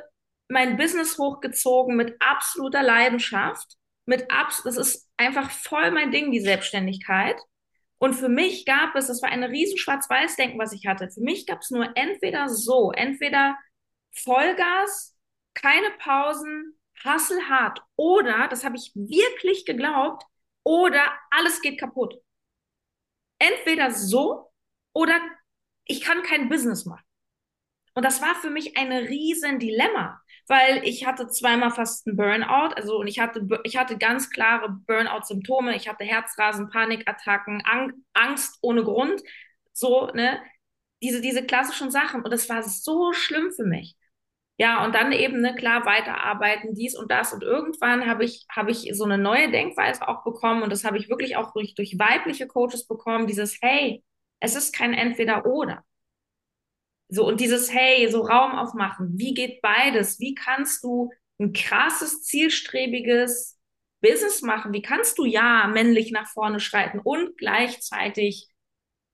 mein Business hochgezogen mit absoluter Leidenschaft, mit abs- das ist einfach voll mein Ding, die Selbstständigkeit. Und für mich gab es, das war ein riesen Schwarz-Weiß-Denken, was ich hatte, für mich gab es nur entweder so, entweder Vollgas, keine Pausen, hasselhart oder, das habe ich wirklich geglaubt, oder alles geht kaputt. Entweder so oder ich kann kein Business machen. Und das war für mich ein riesen Dilemma, weil ich hatte zweimal fast einen Burnout, also und ich hatte, ich hatte ganz klare Burnout-Symptome, ich hatte Herzrasen, Panikattacken, Ang- Angst ohne Grund, so, ne, diese, diese klassischen Sachen, und das war so schlimm für mich. Ja, und dann eben, ne, klar, weiterarbeiten, dies und das, und irgendwann habe ich, habe ich so eine neue Denkweise auch bekommen, und das habe ich wirklich auch durch, durch weibliche Coaches bekommen, dieses, hey, es ist kein Entweder-Oder. So, und dieses, hey, so Raum aufmachen, wie geht beides? Wie kannst du ein krasses, zielstrebiges Business machen? Wie kannst du ja männlich nach vorne schreiten und gleichzeitig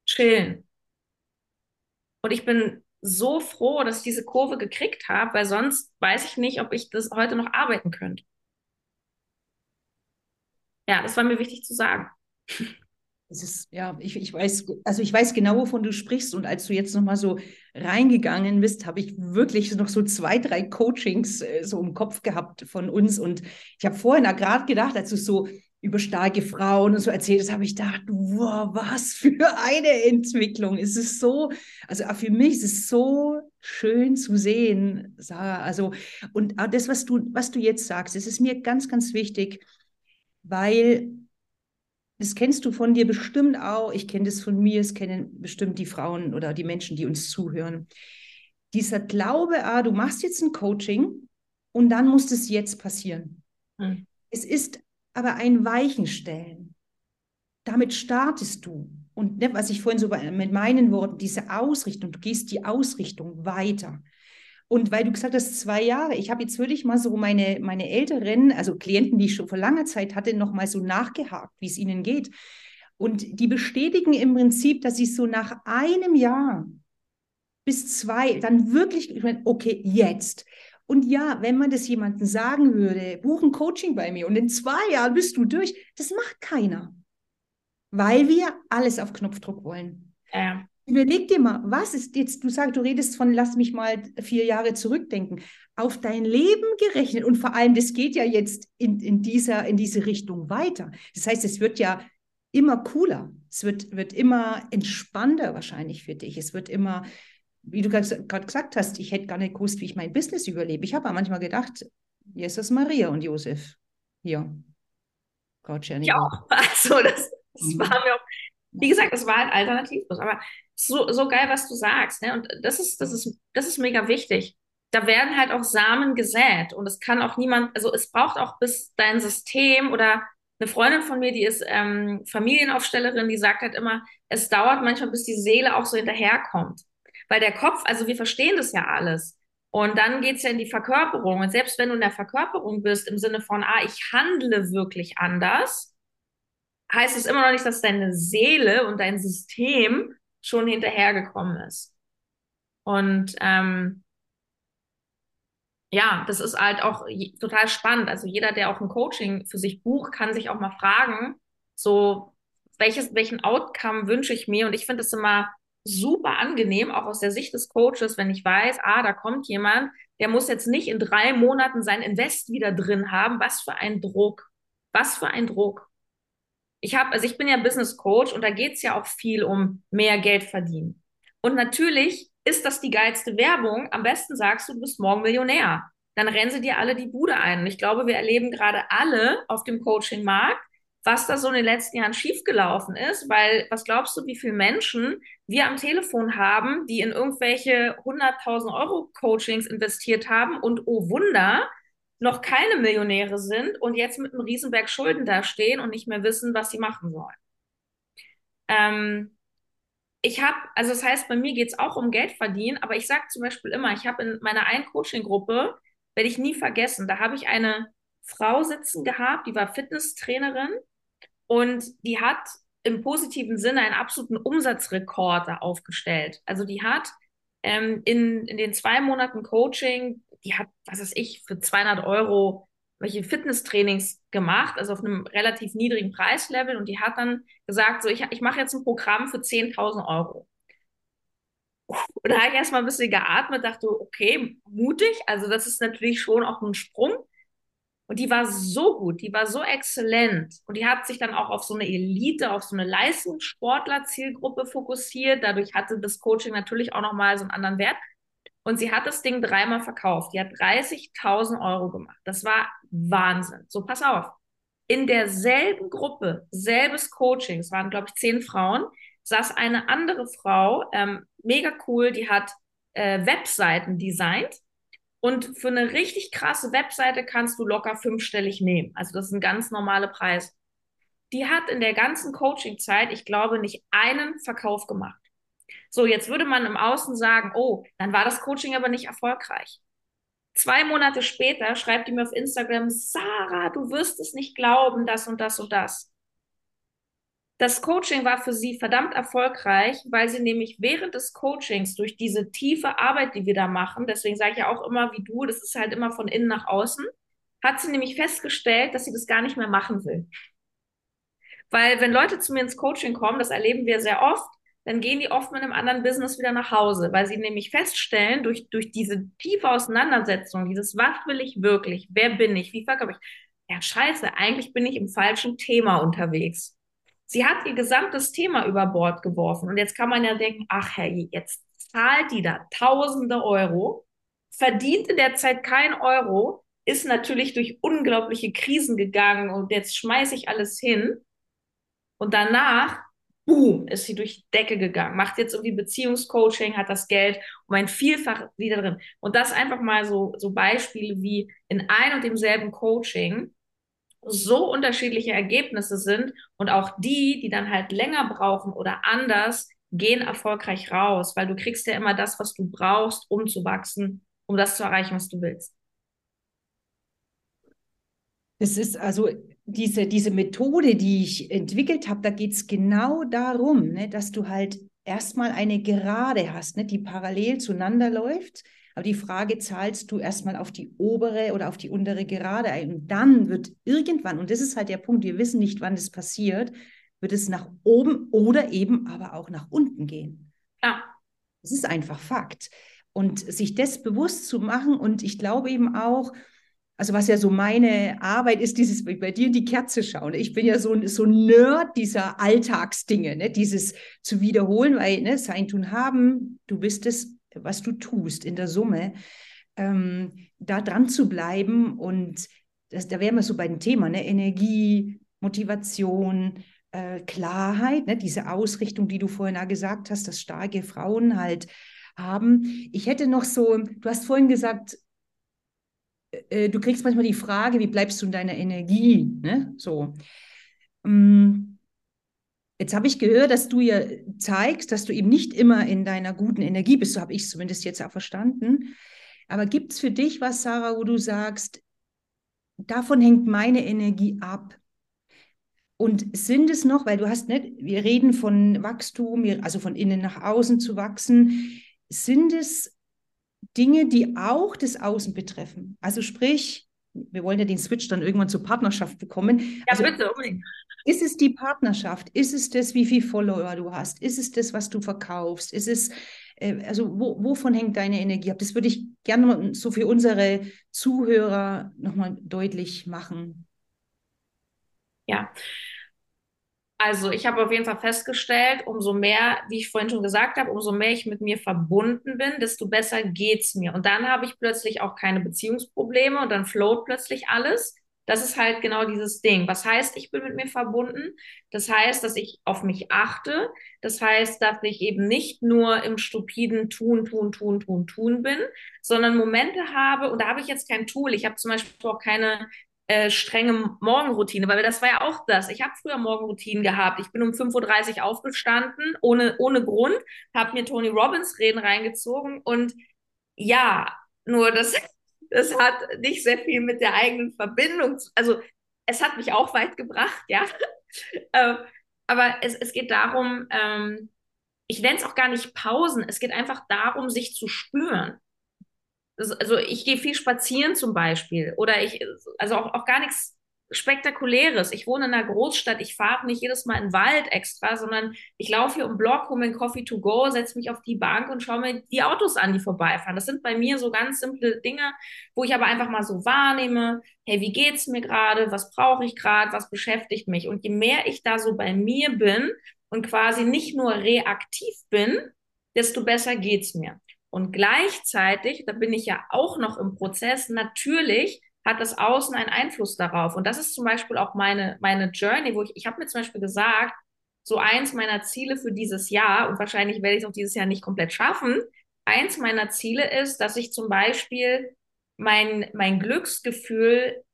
chillen? Und ich bin so froh, dass ich diese Kurve gekriegt habe, weil sonst weiß ich nicht, ob ich das heute noch arbeiten könnte. Ja, das war mir wichtig zu sagen. Es ist, ja, ich, ich weiß, also ich weiß genau, wovon du sprichst. Und als du jetzt nochmal so reingegangen bist, habe ich wirklich noch so zwei, drei Coachings äh, so im Kopf gehabt von uns. Und ich habe vorhin gerade gedacht, als du so über starke Frauen und so erzählt hast, habe ich gedacht, wow, was für eine Entwicklung. Es ist so, also für mich ist es so schön zu sehen, Sarah. Also, und das, was du, was du jetzt sagst, es ist mir ganz, ganz wichtig, weil. Das kennst du von dir bestimmt auch. Ich kenne das von mir. Es kennen bestimmt die Frauen oder die Menschen, die uns zuhören. Dieser Glaube, ah, du machst jetzt ein Coaching und dann muss das jetzt passieren. Hm. Es ist aber ein Weichenstellen. Damit startest du. Und ne, was ich vorhin so mit meinen Worten, diese Ausrichtung, du gehst die Ausrichtung weiter. Und weil du gesagt hast, zwei Jahre, ich habe jetzt wirklich mal so meine, meine älteren, also Klienten, die ich schon vor langer Zeit hatte, nochmal so nachgehakt, wie es ihnen geht. Und die bestätigen im Prinzip, dass sie so nach einem Jahr bis zwei dann wirklich, ich meine, okay, jetzt. Und ja, wenn man das jemandem sagen würde, buch ein Coaching bei mir und in zwei Jahren bist du durch, das macht keiner. Weil wir alles auf Knopfdruck wollen. Ja. Überleg dir mal, was ist jetzt, du sagst, du redest von, lass mich mal vier Jahre zurückdenken, auf dein Leben gerechnet, und vor allem, das geht ja jetzt in, in, dieser, in diese Richtung weiter. Das heißt, es wird ja immer cooler, es wird, wird immer entspannter wahrscheinlich für dich, es wird immer, wie du gerade gesagt hast, ich hätte gar nicht gewusst, wie ich mein Business überlebe. Ich habe aber manchmal gedacht, Jesus, Maria und Josef, hier, Gott, ja, also das, das war mir auch, wie gesagt, das war halt Alternativlos, aber so, so geil, was du sagst, ne? Und das ist, das ist, das ist mega wichtig. Da werden halt auch Samen gesät, und es kann auch niemand, also es braucht auch bis dein System, oder eine Freundin von mir, die ist ähm, Familienaufstellerin, die sagt halt immer, es dauert manchmal, bis die Seele auch so hinterherkommt. Weil der Kopf, also wir verstehen das ja alles. Und dann geht's ja in die Verkörperung. Und selbst wenn du in der Verkörperung bist, im Sinne von, ah, ich handle wirklich anders, heißt es immer noch nicht, dass deine Seele und dein System schon hinterhergekommen ist. Und ähm, ja, das ist halt auch je- total spannend. Also jeder, der auch ein Coaching für sich bucht, kann sich auch mal fragen, so welches, welchen Outcome wünsche ich mir? Und ich finde es immer super angenehm, auch aus der Sicht des Coaches, wenn ich weiß, ah, da kommt jemand, der muss jetzt nicht in drei Monaten sein Invest wieder drin haben. Was für ein Druck. Was für ein Druck. Ich habe, also ich bin ja Business Coach, und da geht es ja auch viel um mehr Geld verdienen. Und natürlich ist das die geilste Werbung. Am besten sagst du, du bist morgen Millionär. Dann rennen sie dir alle die Bude ein. Und ich glaube, wir erleben gerade alle auf dem Coaching-Markt, was da so in den letzten Jahren schiefgelaufen ist, weil was glaubst du, wie viele Menschen wir am Telefon haben, die in irgendwelche hunderttausend Euro Coachings investiert haben und oh Wunder, noch keine Millionäre sind und jetzt mit einem Riesenberg Schulden dastehen und nicht mehr wissen, was sie machen sollen. Ähm, ich habe, also das heißt, bei mir geht es auch um Geld verdienen, aber ich sage zum Beispiel immer, ich habe in meiner einen Coaching-Gruppe, werde ich nie vergessen, da habe ich eine Frau sitzen gehabt, die war Fitnesstrainerin und die hat im positiven Sinne einen absoluten Umsatzrekord da aufgestellt. Also die hat ähm, in, in den zwei Monaten Coaching, die hat, was weiß ich, für zweihundert Euro welche Fitnesstrainings gemacht, also auf einem relativ niedrigen Preislevel, und die hat dann gesagt, so ich, ich mache jetzt ein Programm für zehntausend Euro. Und da habe ich erstmal ein bisschen geatmet, dachte, okay, mutig, also das ist natürlich schon auch ein Sprung. Und die war so gut, die war so exzellent, und die hat sich dann auch auf so eine Elite, auf so eine Leistungssportler-Zielgruppe fokussiert, dadurch hatte das Coaching natürlich auch nochmal so einen anderen Wert. Und sie hat das Ding dreimal verkauft. Die hat dreißigtausend Euro gemacht. Das war Wahnsinn. So, pass auf. In derselben Gruppe, selbes Coaching, es waren, glaube ich, zehn Frauen, saß eine andere Frau, ähm, mega cool, die hat äh, Webseiten designt. Und für eine richtig krasse Webseite kannst du locker fünfstellig nehmen. Also das sind ganz normale Preise. Die hat in der ganzen Coaching-Zeit, ich glaube, nicht einen Verkauf gemacht. So, jetzt würde man im Außen sagen, oh, dann war das Coaching aber nicht erfolgreich. Zwei Monate später schreibt die mir auf Instagram, Sarah, du wirst es nicht glauben, das und das und das. Das Coaching war für sie verdammt erfolgreich, weil sie nämlich während des Coachings durch diese tiefe Arbeit, die wir da machen, deswegen sage ich ja auch immer wie du, das ist halt immer von innen nach außen, hat sie nämlich festgestellt, dass sie das gar nicht mehr machen will. Weil wenn Leute zu mir ins Coaching kommen, das erleben wir sehr oft, dann gehen die oft mit einem anderen Business wieder nach Hause, weil sie nämlich feststellen, durch, durch diese tiefe Auseinandersetzung, dieses, was will ich wirklich, wer bin ich, wie verkaufe ich, ja scheiße, eigentlich bin ich im falschen Thema unterwegs. Sie hat ihr gesamtes Thema über Bord geworfen und jetzt kann man ja denken, ach herrje, jetzt zahlt die da tausende Euro, verdient in der Zeit kein Euro, ist natürlich durch unglaubliche Krisen gegangen und jetzt schmeiße ich alles hin und danach boom, ist sie durch die Decke gegangen, macht jetzt irgendwie Beziehungscoaching, hat das Geld um ein Vielfaches wieder drin. Und das einfach mal so, so Beispiele, wie in ein und demselben Coaching so unterschiedliche Ergebnisse sind und auch die, die dann halt länger brauchen oder anders, gehen erfolgreich raus, weil du kriegst ja immer das, was du brauchst, um zu wachsen, um das zu erreichen, was du willst. Es ist also diese, diese Methode, die ich entwickelt habe, da geht es genau darum, ne, dass du halt erstmal eine Gerade hast, ne, die parallel zueinander läuft. Aber die Frage, zahlst du erstmal auf die obere oder auf die untere Gerade ein? Und dann wird irgendwann, und das ist halt der Punkt, wir wissen nicht, wann das passiert, wird es nach oben oder eben aber auch nach unten gehen. Ja. Das ist einfach Fakt. Und sich das bewusst zu machen, und ich glaube eben auch, also was ja so meine Arbeit ist, dieses bei dir in die Kerze schauen. Ich bin ja so ein so Nerd dieser Alltagsdinge, ne? Dieses zu wiederholen, weil ne, sein, tun, haben, du bist es, was du tust in der Summe, ähm, da dran zu bleiben. Und das, da wären wir so bei dem Thema, ne? Energie, Motivation, äh, Klarheit, ne? Diese Ausrichtung, die du vorhin auch gesagt hast, dass starke Frauen halt haben. Ich hätte noch so, du hast vorhin gesagt, du kriegst manchmal die Frage, wie bleibst du in deiner Energie? Ne? So. Jetzt habe ich gehört, dass du ja zeigst, dass du eben nicht immer in deiner guten Energie bist. So habe ich es zumindest jetzt auch verstanden. Aber gibt es für dich was, Sarah, wo du sagst, davon hängt meine Energie ab? Und sind es noch, weil du hast nicht, wir reden von Wachstum, also von innen nach außen zu wachsen, sind es Dinge, die auch das Außen betreffen. Also sprich, wir wollen ja den Switch dann irgendwann zur Partnerschaft bekommen. Ja, also, bitte, unbedingt. Ist es die Partnerschaft? Ist es das, wie viele Follower du hast? Ist es das, was du verkaufst? Ist es, äh, also wo, wovon hängt deine Energie ab? Das würde ich gerne so für unsere Zuhörer nochmal deutlich machen. Ja. Also ich habe auf jeden Fall festgestellt, umso mehr, wie ich vorhin schon gesagt habe, umso mehr ich mit mir verbunden bin, desto besser geht's mir. Und dann habe ich plötzlich auch keine Beziehungsprobleme und dann float plötzlich alles. Das ist halt genau dieses Ding. Was heißt, ich bin mit mir verbunden? Das heißt, dass ich auf mich achte. Das heißt, dass ich eben nicht nur im stupiden Tun, Tun, Tun, Tun, Tun bin, sondern Momente habe, und da habe ich jetzt kein Tool. Ich habe zum Beispiel auch keine Äh, strenge Morgenroutine, weil das war ja auch das. Ich habe früher Morgenroutinen gehabt. Ich bin um fünf Uhr dreißig aufgestanden, ohne, ohne Grund, habe mir Tony Robbins Reden reingezogen und ja, nur das, das hat nicht sehr viel mit der eigenen Verbindung zu, also es hat mich auch weit gebracht, ja. äh, aber es, es geht darum, ähm, ich nenne es auch gar nicht Pausen, es geht einfach darum, sich zu spüren. Also ich gehe viel spazieren zum Beispiel oder ich, also auch, auch gar nichts Spektakuläres. Ich wohne in einer Großstadt, ich fahre nicht jedes Mal in den Wald extra, sondern ich laufe hier um den Block, hole mir einen Coffee to go, setze mich auf die Bank und schaue mir die Autos an, die vorbeifahren. Das sind bei mir so ganz simple Dinge, wo ich aber einfach mal so wahrnehme, hey, wie geht's mir gerade, was brauche ich gerade, was beschäftigt mich? Und je mehr ich da so bei mir bin und quasi nicht nur reaktiv bin, desto besser geht's mir. Und gleichzeitig, da bin ich ja auch noch im Prozess, natürlich hat das Außen einen Einfluss darauf. Und das ist zum Beispiel auch meine, meine Journey, wo ich, ich habe mir zum Beispiel gesagt, so eins meiner Ziele für dieses Jahr, und wahrscheinlich werde ich es auch dieses Jahr nicht komplett schaffen, eins meiner Ziele ist, dass ich zum Beispiel mein, mein Glücksgefühl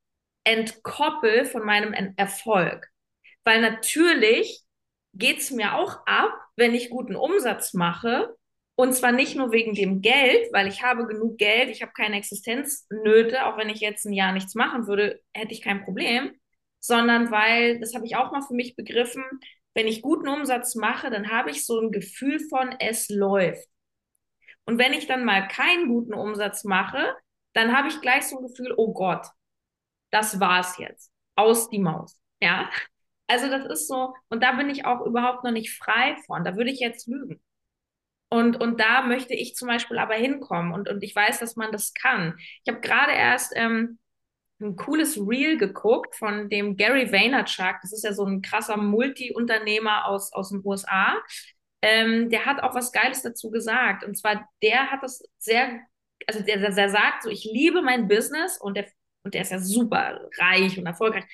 entkoppel von meinem Erfolg. Weil natürlich geht es mir auch ab, wenn ich guten Umsatz mache, und zwar nicht nur wegen dem Geld, weil ich habe genug Geld, ich habe keine Existenznöte, auch wenn ich jetzt ein Jahr nichts machen würde, hätte ich kein Problem, sondern weil, das habe ich auch mal für mich begriffen, wenn ich guten Umsatz mache, dann habe ich so ein Gefühl von, es läuft. Und wenn ich dann mal keinen guten Umsatz mache, dann habe ich gleich so ein Gefühl, oh Gott, das war's jetzt, aus die Maus, ja. Also das ist so, und da bin ich auch überhaupt noch nicht frei von, da würde ich jetzt lügen. Und, und da möchte ich zum Beispiel aber hinkommen, und, und ich weiß, dass man das kann. Ich habe gerade erst ähm, ein cooles Reel geguckt von dem Gary Vaynerchuk, das ist ja so ein krasser Multi-Unternehmer aus, aus den U S A, ähm, der hat auch was Geiles dazu gesagt, und zwar der hat das sehr, also der, der sagt so, ich liebe mein Business, und der, und der ist ja super reich und erfolgreich,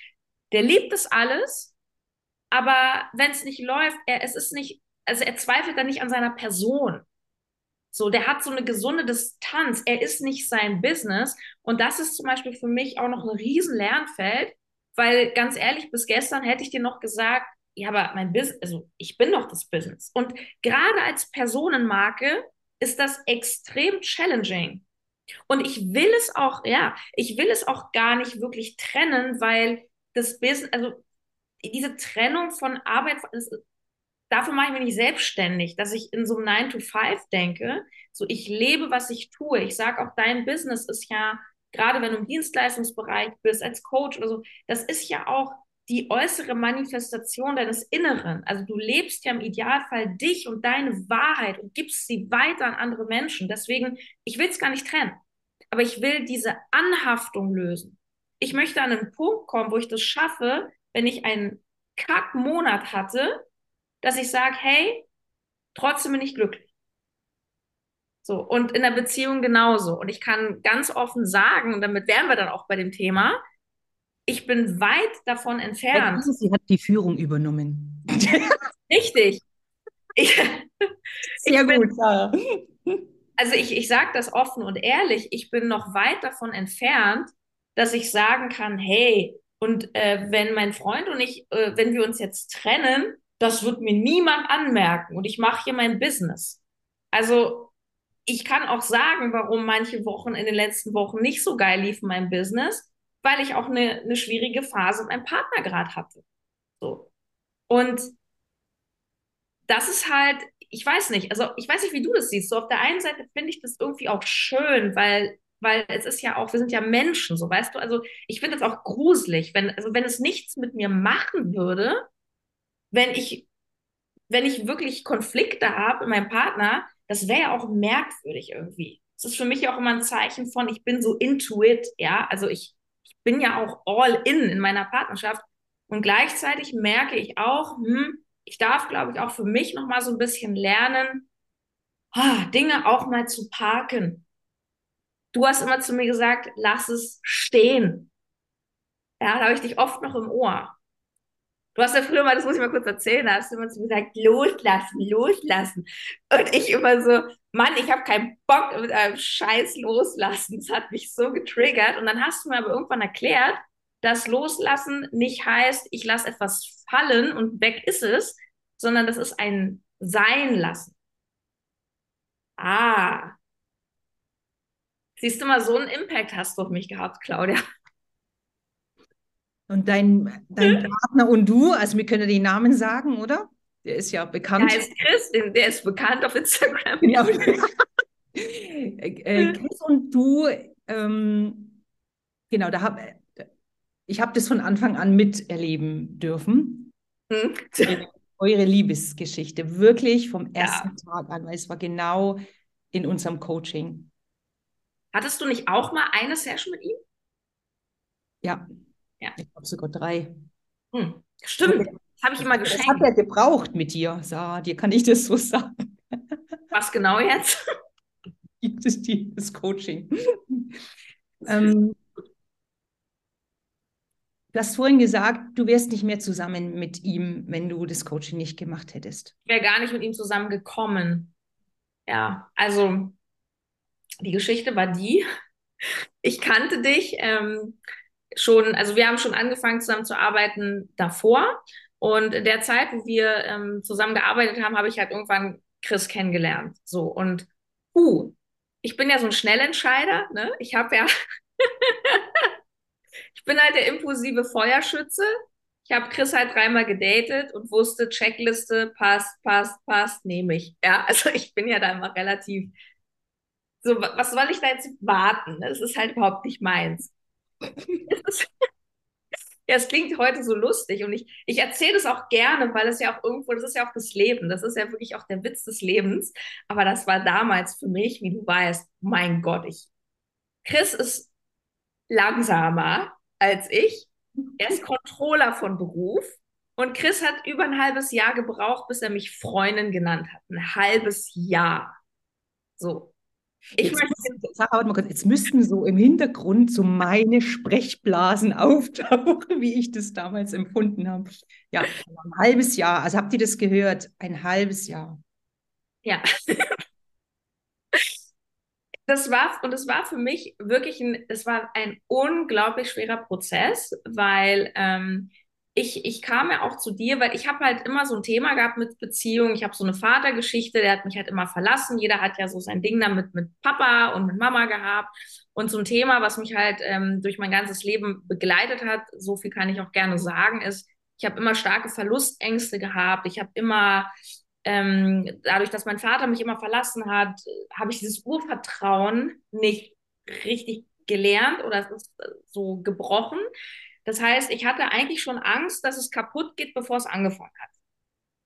der liebt das alles, aber wenn es nicht läuft, er, es ist nicht, also er zweifelt dann nicht an seiner Person. So, der hat so eine gesunde Distanz. Er ist nicht sein Business. Und das ist zum Beispiel für mich auch noch ein riesen Lernfeld, weil ganz ehrlich, bis gestern hätte ich dir noch gesagt, ja, aber mein Business, also ich bin doch das Business. Und gerade als Personenmarke ist das extrem challenging. Und ich will es auch, ja, ich will es auch gar nicht wirklich trennen, weil das Business, also diese Trennung von Arbeit, das ist, dafür mache ich mich nicht selbstständig, dass ich in so einem nine to five denke. So, ich lebe, was ich tue. Ich sage auch, dein Business ist ja, gerade wenn du im Dienstleistungsbereich bist, als Coach oder so, das ist ja auch die äußere Manifestation deines Inneren. Also du lebst ja im Idealfall dich und deine Wahrheit und gibst sie weiter an andere Menschen. Deswegen, ich will es gar nicht trennen, aber ich will diese Anhaftung lösen. Ich möchte an einen Punkt kommen, wo ich das schaffe, wenn ich einen Kack-Monat hatte, dass ich sage, hey, trotzdem bin ich glücklich. So, und in der Beziehung genauso. Und ich kann ganz offen sagen, und damit wären wir dann auch bei dem Thema, ich bin weit davon entfernt. Ja, sie hat die Führung übernommen. Richtig. Ich, Sehr ich bin, gut, Sarah. Also ich, ich sage das offen und ehrlich, ich bin noch weit davon entfernt, dass ich sagen kann, hey, und äh, wenn mein Freund und ich, äh, wenn wir uns jetzt trennen, das wird mir niemand anmerken und ich mache hier mein Business. Also ich kann auch sagen, warum manche Wochen in den letzten Wochen nicht so geil liefen, mein Business, weil ich auch eine, eine schwierige Phase mit meinem Partner gerade hatte. So. Und das ist halt, ich weiß nicht, also ich weiß nicht, wie du das siehst. So auf der einen Seite finde ich das irgendwie auch schön, weil, weil es ist ja auch, wir sind ja Menschen, so weißt du. Also ich finde es auch gruselig, wenn, also wenn es nichts mit mir machen würde, Wenn ich, wenn ich wirklich Konflikte habe mit meinem Partner, das wäre ja auch merkwürdig irgendwie. Das ist für mich auch immer ein Zeichen von, ich bin so into it, ja. Also ich, ich bin ja auch all in in meiner Partnerschaft. Und gleichzeitig merke ich auch, hm, ich darf, glaube ich, auch für mich nochmal so ein bisschen lernen, oh, Dinge auch mal zu parken. Du hast immer zu mir gesagt, lass es stehen. Ja, da habe ich dich oft noch im Ohr. Du hast ja früher mal, das muss ich mal kurz erzählen, da hast du immer zu mir gesagt, loslassen, loslassen. Und ich immer so, Mann, ich habe keinen Bock mit einem Scheiß loslassen. Das hat mich so getriggert. Und dann hast du mir aber irgendwann erklärt, dass loslassen nicht heißt, ich lasse etwas fallen und weg ist es, sondern das ist ein Sein lassen. Ah. Siehst du mal, so einen Impact hast du auf mich gehabt, Claudia. Und dein, dein Partner und du, also wir können den Namen sagen, oder? Der ist ja bekannt. Der heißt Chris, der ist bekannt auf Instagram. Ja. Chris und du, ähm, genau, da hab, ich habe das von Anfang an miterleben dürfen. Hm. Eure Liebesgeschichte, wirklich vom ersten ja. Tag an, weil es war genau in unserem Coaching. Hattest du nicht auch mal eine Session mit ihm? Ja. Ja. Ich glaube sogar drei. Hm, stimmt, das habe ich immer geschenkt. Das hat er gebraucht mit dir, Sarah, dir kann ich das so sagen. Was genau jetzt? Das ist die, das Coaching. ähm, du hast vorhin gesagt, du wärst nicht mehr zusammen mit ihm, wenn du das Coaching nicht gemacht hättest. Ich wäre gar nicht mit ihm zusammengekommen. Ja, also die Geschichte war die, ich kannte dich ähm, schon, also wir haben schon angefangen zusammen zu arbeiten davor. Und in der Zeit, wo wir ähm, zusammen gearbeitet haben, habe ich halt irgendwann Chris kennengelernt. So, und uh, ich bin ja so ein Schnellentscheider, ne? Ich habe ja, ich bin halt der impulsive Feuerschütze. Ich habe Chris halt dreimal gedatet und wusste, Checkliste, passt, passt, passt, nehme ich. Ja, also ich bin ja da immer relativ, so, was soll ich da jetzt warten? Das ist halt überhaupt nicht meins. Ja, es klingt heute so lustig und ich, ich erzähle das auch gerne, weil es ja auch irgendwo, das ist ja auch das Leben, das ist ja wirklich auch der Witz des Lebens, aber das war damals für mich, wie du weißt, mein Gott, ich, Chris ist langsamer als ich, er ist Controller von Beruf und Chris hat über ein halbes Jahr gebraucht, bis er mich Freundin genannt hat, ein halbes Jahr, so. Ich jetzt, müssen, jetzt müssten so im Hintergrund so meine Sprechblasen auftauchen, wie ich das damals empfunden habe. Ja, ein halbes Jahr. Also habt ihr das gehört? Ein halbes Jahr. Ja. Das war, und es war für mich wirklich ein, es war ein unglaublich schwerer Prozess, weil ähm, ich, ich kam ja auch zu dir, weil ich habe halt immer so ein Thema gehabt mit Beziehungen. Ich habe so eine Vatergeschichte, der hat mich halt immer verlassen. Jeder hat ja so sein Ding damit mit Papa und mit Mama gehabt. Und so ein Thema, was mich halt ähm, durch mein ganzes Leben begleitet hat, so viel kann ich auch gerne sagen, ist, ich habe immer starke Verlustängste gehabt. Ich habe immer, ähm, dadurch, dass mein Vater mich immer verlassen hat, habe ich dieses Urvertrauen nicht richtig gelernt oder es ist so gebrochen. Das heißt, ich hatte eigentlich schon Angst, dass es kaputt geht, bevor es angefangen hat.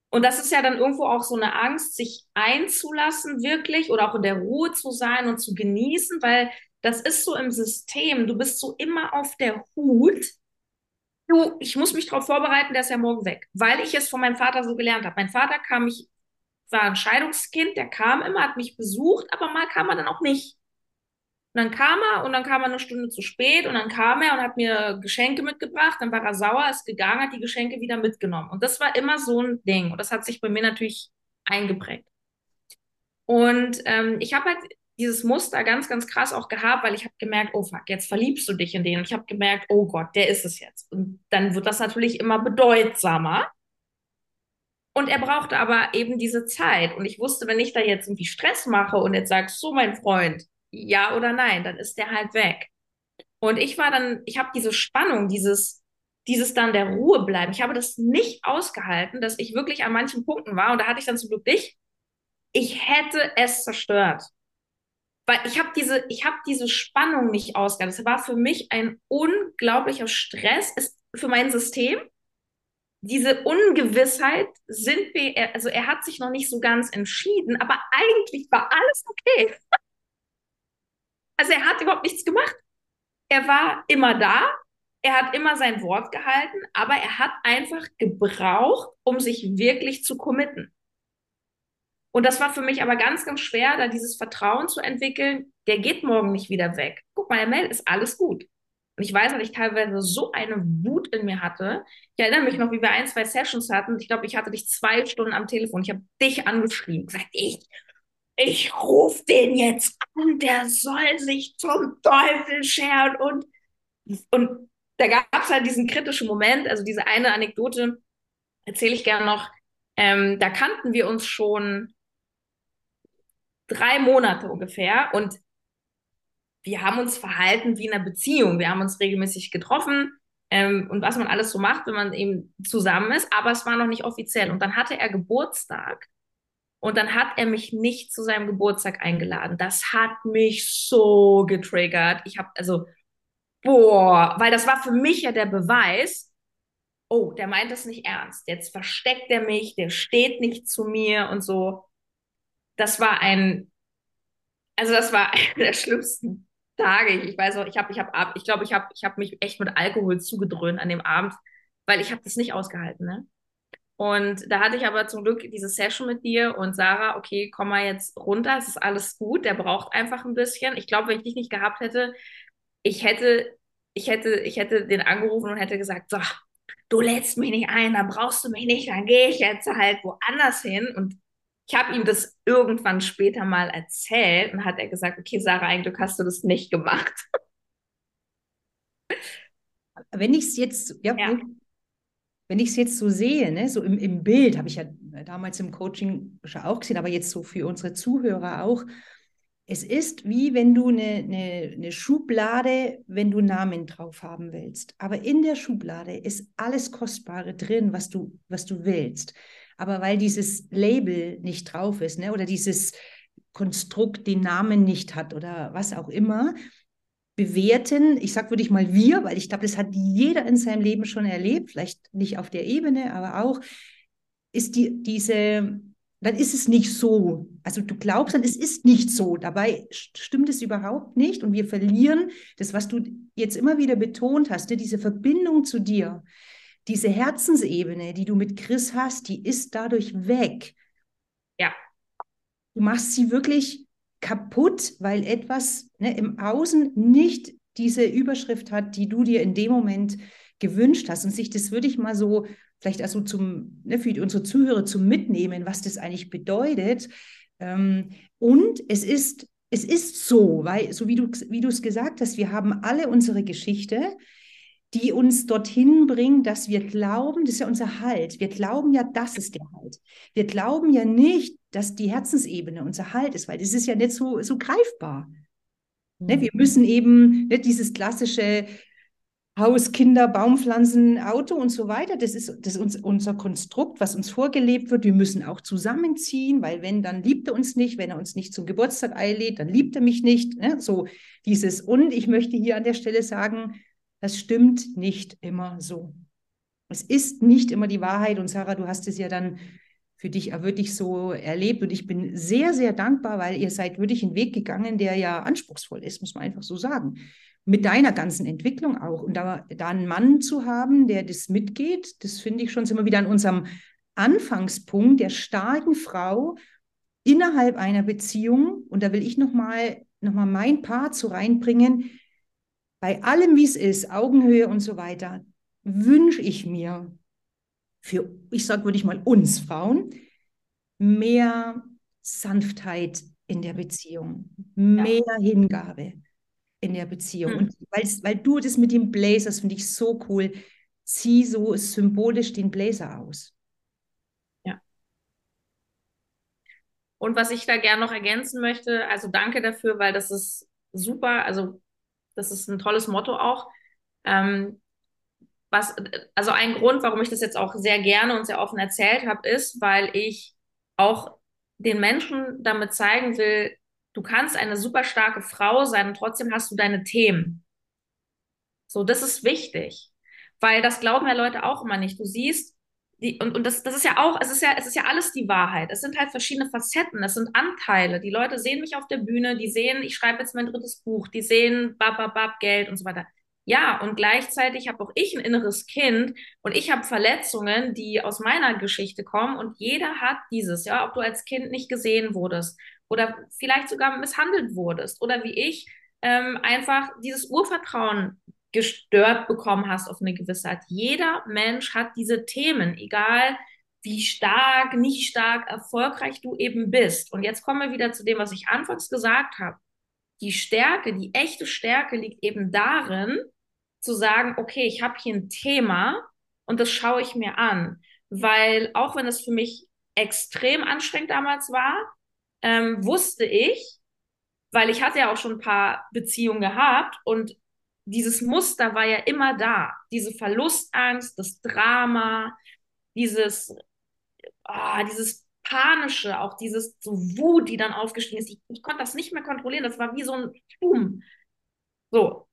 Und das ist ja dann irgendwo auch so eine Angst, sich einzulassen wirklich oder auch in der Ruhe zu sein und zu genießen, weil das ist so im System. Du bist so immer auf der Hut. Du, ich muss mich darauf vorbereiten, der ist ja morgen weg, weil ich es von meinem Vater so gelernt habe. Mein Vater kam, mich, war ein Scheidungskind, der kam immer, hat mich besucht, aber mal kam er dann auch nicht. Und dann kam er und dann kam er eine Stunde zu spät und dann kam er und hat mir Geschenke mitgebracht, dann war er sauer, ist gegangen, hat die Geschenke wieder mitgenommen. Und das war immer so ein Ding und das hat sich bei mir natürlich eingeprägt. Und ähm, ich habe halt dieses Muster ganz, ganz krass auch gehabt, weil ich habe gemerkt, oh fuck, jetzt verliebst du dich in den. Und ich habe gemerkt, oh Gott, der ist es jetzt. Und dann wird das natürlich immer bedeutsamer. Und er brauchte aber eben diese Zeit. Und ich wusste, wenn ich da jetzt irgendwie Stress mache und jetzt sage, so mein Freund, ja oder nein, dann ist der halt weg. Und ich war dann, ich habe diese Spannung, dieses, dieses dann der Ruhe bleiben. Ich habe das nicht ausgehalten, dass ich wirklich an manchen Punkten war und da hatte ich dann zum Glück dich. Ich hätte es zerstört. Weil ich habe diese, ich habe diese Spannung nicht ausgehalten. Es war für mich ein unglaublicher Stress, ist für mein System. Diese Ungewissheit sind wir, also er hat sich noch nicht so ganz entschieden, aber eigentlich war alles okay. Also er hat überhaupt nichts gemacht. Er war immer da, er hat immer sein Wort gehalten, aber er hat einfach gebraucht, um sich wirklich zu committen. Und das war für mich aber ganz, ganz schwer, da dieses Vertrauen zu entwickeln, der geht morgen nicht wieder weg. Guck mal, er meldet, ist alles gut. Und ich weiß, dass ich teilweise so eine Wut in mir hatte. Ich erinnere mich noch, wie wir ein, zwei Sessions hatten. Ich glaube, ich hatte dich zwei Stunden am Telefon. Ich habe dich angeschrieben, gesagt, ich... ich rufe den jetzt an, der soll sich zum Teufel scheren. Und, und da gab es halt diesen kritischen Moment, also diese eine Anekdote erzähle ich gerne noch. Ähm, da kannten wir uns schon drei Monate ungefähr und wir haben uns verhalten wie in einer Beziehung. Wir haben uns regelmäßig getroffen ähm, und was man alles so macht, wenn man eben zusammen ist, aber es war noch nicht offiziell. Und dann hatte er Geburtstag. Und dann hat er mich nicht zu seinem Geburtstag eingeladen. Das hat mich so getriggert. Ich habe also, boah, weil das war für mich ja der Beweis, oh, der meint das nicht ernst. Jetzt versteckt er mich, der steht nicht zu mir und so. Das war ein, also das war einer der schlimmsten Tage. Ich weiß auch, ich habe, ich habe, ich glaube, ich habe, ich habe mich echt mit Alkohol zugedröhnt an dem Abend, weil ich habe das nicht ausgehalten, ne? Und da hatte ich aber zum Glück diese Session mit dir und Sarah, okay, komm mal jetzt runter, es ist alles gut, der braucht einfach ein bisschen. Ich glaube, wenn ich dich nicht gehabt hätte, ich hätte, ich hätte, ich hätte den angerufen und hätte gesagt, so, du lädst mich nicht ein, dann brauchst du mich nicht, dann gehe ich jetzt halt woanders hin. Und ich habe ihm das irgendwann später mal erzählt und hat er gesagt, okay, Sarah, ein Glück hast du das nicht gemacht. Wenn ich es jetzt, ja, ja. Wenn ich es jetzt so sehe, ne, so im, im Bild, habe ich ja damals im Coaching schon auch gesehen, aber jetzt so für unsere Zuhörer auch, es ist wie wenn du eine, eine, eine Schublade, wenn du Namen drauf haben willst. Aber in der Schublade ist alles Kostbare drin, was du, was du willst. Aber weil dieses Label nicht drauf ist, ne, oder dieses Konstrukt den Namen nicht hat oder was auch immer, bewerten, ich sag, würde ich mal wir, weil ich glaube, das hat jeder in seinem Leben schon erlebt, vielleicht nicht auf der Ebene, aber auch, ist die, diese, dann ist es nicht so. Also du glaubst dann, es ist nicht so. Dabei stimmt es überhaupt nicht und wir verlieren das, was du jetzt immer wieder betont hast, ne, diese Verbindung zu dir, diese Herzensebene, die du mit Chris hast, die ist dadurch weg. Ja. Du machst sie wirklich kaputt, weil etwas, ne, im Außen nicht diese Überschrift hat, die du dir in dem Moment gewünscht hast. Und sich das würde ich mal so, vielleicht also zum, ne, für unsere Zuhörer zum Mitnehmen, was das eigentlich bedeutet. Ähm, und es ist, es ist so, weil, so wie du, wie du es gesagt hast, wir haben alle unsere Geschichte, die uns dorthin bringen, dass wir glauben, das ist ja unser Halt. Wir glauben ja, das ist der Halt. Wir glauben ja nicht, dass die Herzensebene unser Halt ist, weil das ist ja nicht so, so greifbar. Mhm. Ne, wir müssen eben nicht dieses klassische Haus, Kinder, Baumpflanzen, Auto und so weiter, das ist, das ist uns, unser Konstrukt, was uns vorgelebt wird. Wir müssen auch zusammenziehen, weil wenn, dann liebt er uns nicht. Wenn er uns nicht zum Geburtstag einlädt, dann liebt er mich nicht. Ne? So dieses. Und ich möchte hier an der Stelle sagen, das stimmt nicht immer so. Es ist nicht immer die Wahrheit. Und Sarah, du hast es ja dann für dich wirklich so erlebt. Und ich bin sehr, sehr dankbar, weil ihr seid wirklich einen Weg gegangen, der ja anspruchsvoll ist, muss man einfach so sagen. Mit deiner ganzen Entwicklung auch. Und da, da einen Mann zu haben, der das mitgeht, das finde ich schon, sind wir wieder an unserem Anfangspunkt der starken Frau innerhalb einer Beziehung. Und da will ich nochmal noch mal mein Part so reinbringen, bei allem, wie es ist, Augenhöhe und so weiter, wünsche ich mir für, ich sage, würde ich mal uns Frauen, mehr Sanftheit in der Beziehung, mehr ja. Hingabe in der Beziehung. Mhm. Und weil du das mit dem Blazer, finde ich so cool, zieh so symbolisch den Blazer aus. Ja. Und was ich da gerne noch ergänzen möchte, also danke dafür, weil das ist super, also das ist ein tolles Motto auch. Ähm, was, also ein Grund, warum ich das jetzt auch sehr gerne und sehr offen erzählt habe, ist, weil ich auch den Menschen damit zeigen will, du kannst eine super starke Frau sein und trotzdem hast du deine Themen. So, das ist wichtig, weil das glauben ja Leute auch immer nicht. Du siehst, die, und, und das, das ist ja auch, es ist ja, es ist ja alles die Wahrheit. Es sind halt verschiedene Facetten, es sind Anteile. Die Leute sehen mich auf der Bühne, die sehen, ich schreibe jetzt mein drittes Buch, die sehen bab, bab, bab, Geld und so weiter. Ja, und gleichzeitig habe auch ich ein inneres Kind und ich habe Verletzungen, die aus meiner Geschichte kommen und jeder hat dieses, ja, ob du als Kind nicht gesehen wurdest oder vielleicht sogar misshandelt wurdest oder wie ich ähm, einfach dieses Urvertrauen gestört bekommen hast auf eine gewisse Art. Jeder Mensch hat diese Themen, egal wie stark, nicht stark, erfolgreich du eben bist. Und jetzt kommen wir wieder zu dem, was ich anfangs gesagt habe. Die Stärke, die echte Stärke liegt eben darin, zu sagen, okay, ich habe hier ein Thema und das schaue ich mir an. Weil auch wenn es für mich extrem anstrengend damals war, ähm, wusste ich, weil ich hatte ja auch schon ein paar Beziehungen gehabt und dieses Muster war ja immer da. Diese Verlustangst, das Drama, dieses, oh, dieses Panische, auch dieses so Wut, die dann aufgestiegen ist. Ich, ich konnte das nicht mehr kontrollieren. Das war wie so ein Boom. So.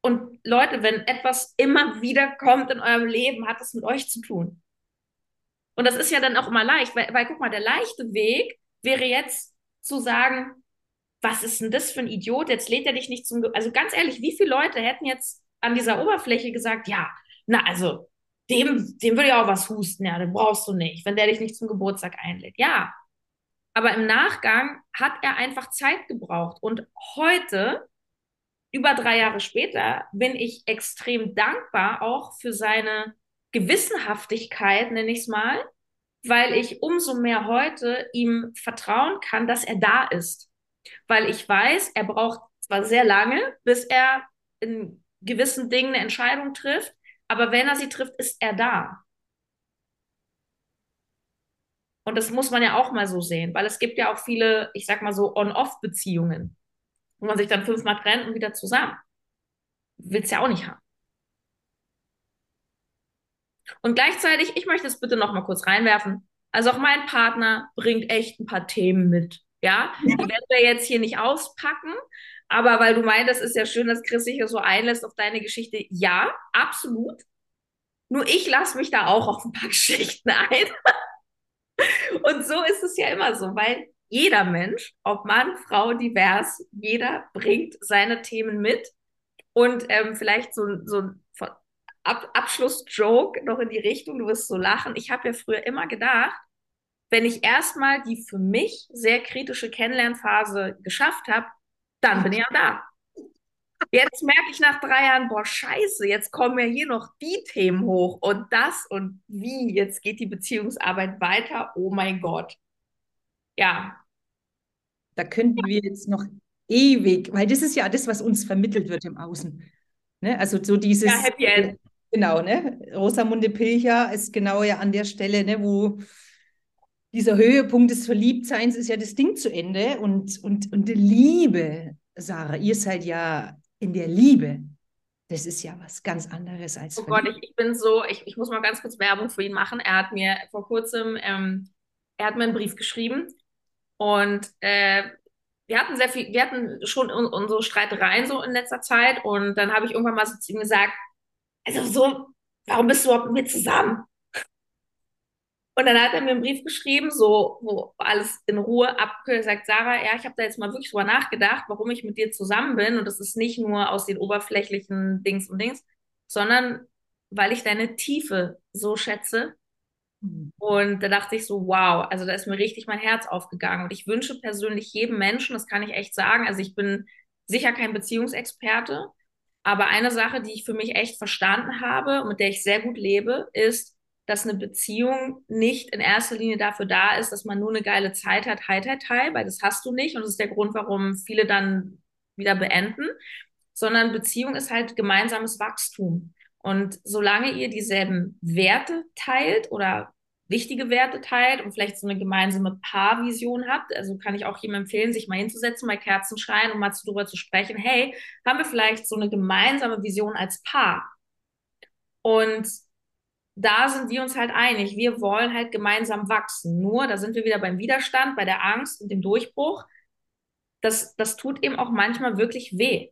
Und Leute, wenn etwas immer wieder kommt in eurem Leben, hat das mit euch zu tun. Und das ist ja dann auch immer leicht, weil, weil guck mal, der leichte Weg wäre jetzt zu sagen, was ist denn das für ein Idiot, jetzt lädt er dich nicht zum... Ge- also ganz ehrlich, wie viele Leute hätten jetzt an dieser Oberfläche gesagt, ja, na also, dem, dem würde ja auch was husten, ja, den brauchst du nicht, wenn der dich nicht zum Geburtstag einlädt. Ja, aber im Nachgang hat er einfach Zeit gebraucht. Und heute, über drei Jahre später, bin ich extrem dankbar auch für seine Gewissenhaftigkeit, nenne ich es mal, weil ich umso mehr heute ihm vertrauen kann, dass er da ist. Weil ich weiß, er braucht zwar sehr lange, bis er in gewissen Dingen eine Entscheidung trifft, aber wenn er sie trifft, ist er da. Und das muss man ja auch mal so sehen, weil es gibt ja auch viele, ich sag mal so, On-Off-Beziehungen, wo man sich dann fünfmal trennt und wieder zusammen. Willst ja auch nicht haben. Und gleichzeitig, ich möchte es bitte noch mal kurz reinwerfen, also auch mein Partner bringt echt ein paar Themen mit, ja? Die werden wir jetzt hier nicht auspacken, aber weil du meintest, ist ja schön, dass Chris sich so einlässt auf deine Geschichte. Ja, absolut. Nur ich lasse mich da auch auf ein paar Geschichten ein. Und so ist es ja immer so, weil jeder Mensch, ob Mann, Frau, divers, jeder bringt seine Themen mit. Und ähm, vielleicht so, so ein Ab- Abschluss-Joke noch in die Richtung, du wirst so lachen. Ich habe ja früher immer gedacht, wenn ich erstmal die für mich sehr kritische Kennenlernphase geschafft habe, dann bin ich ja da. Jetzt merke ich nach drei Jahren, boah, scheiße, jetzt kommen ja hier noch die Themen hoch und das und wie, jetzt geht die Beziehungsarbeit weiter, oh mein Gott. Ja. Da könnten wir jetzt noch ewig, weil das ist ja das, was uns vermittelt wird im Außen. Ne? Also so dieses... Ja, Happy End. Genau, ne? Rosamunde Pilcher ist genau ja an der Stelle, ne, wo... Dieser Höhepunkt des Verliebtseins ist ja das Ding zu Ende und, und, und Liebe, Sarah, ihr seid ja in der Liebe. Das ist ja was ganz anderes als... Oh Gott, ich, ich bin so, ich, ich muss mal ganz kurz Werbung für ihn machen. Er hat mir vor kurzem, ähm, er hat mir einen Brief geschrieben und äh, wir hatten sehr viel, wir hatten schon un, unsere Streitereien so in letzter Zeit und dann habe ich irgendwann mal so zu ihm gesagt, also so, warum bist du überhaupt mit mir zusammen? Und dann hat er mir einen Brief geschrieben, so wo alles in Ruhe abgekühlt, sagt, Sarah, ja, ich habe da jetzt mal wirklich drüber nachgedacht, warum ich mit dir zusammen bin. Und das ist nicht nur aus den oberflächlichen Dings und Dings, sondern weil ich deine Tiefe so schätze. Mhm. Und da dachte ich so, wow, also da ist mir richtig mein Herz aufgegangen. Und ich wünsche persönlich jedem Menschen, das kann ich echt sagen, also ich bin sicher kein Beziehungsexperte, aber eine Sache, die ich für mich echt verstanden habe und mit der ich sehr gut lebe, ist, dass eine Beziehung nicht in erster Linie dafür da ist, dass man nur eine geile Zeit hat, hei, hei, hei, weil das hast du nicht und das ist der Grund, warum viele dann wieder beenden, sondern Beziehung ist halt gemeinsames Wachstum. Und solange ihr dieselben Werte teilt oder wichtige Werte teilt und vielleicht so eine gemeinsame Paarvision habt, also kann ich auch jedem empfehlen, sich mal hinzusetzen, mal Kerzen schreien und mal darüber zu sprechen, hey, haben wir vielleicht so eine gemeinsame Vision als Paar? Und da sind wir uns halt einig. Wir wollen halt gemeinsam wachsen. Nur, da sind wir wieder beim Widerstand, bei der Angst und dem Durchbruch. Das, das tut eben auch manchmal wirklich weh.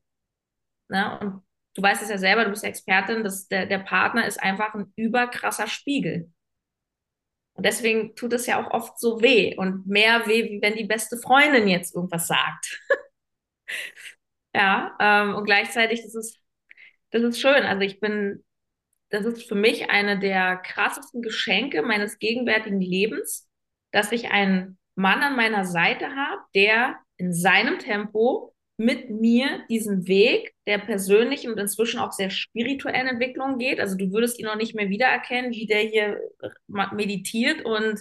Ne? Und du weißt es ja selber, du bist ja Expertin, dass der, der Partner ist einfach ein überkrasser Spiegel. Und deswegen tut es ja auch oft so weh. Und mehr weh, wie wenn die beste Freundin jetzt irgendwas sagt. Ja, ähm, und gleichzeitig, das ist, das ist schön. Also ich bin... Das ist für mich eine der krassesten Geschenke meines gegenwärtigen Lebens, dass ich einen Mann an meiner Seite habe, der in seinem Tempo mit mir diesen Weg der persönlichen und inzwischen auch sehr spirituellen Entwicklung geht. Also du würdest ihn noch nicht mehr wiedererkennen, wie der hier meditiert und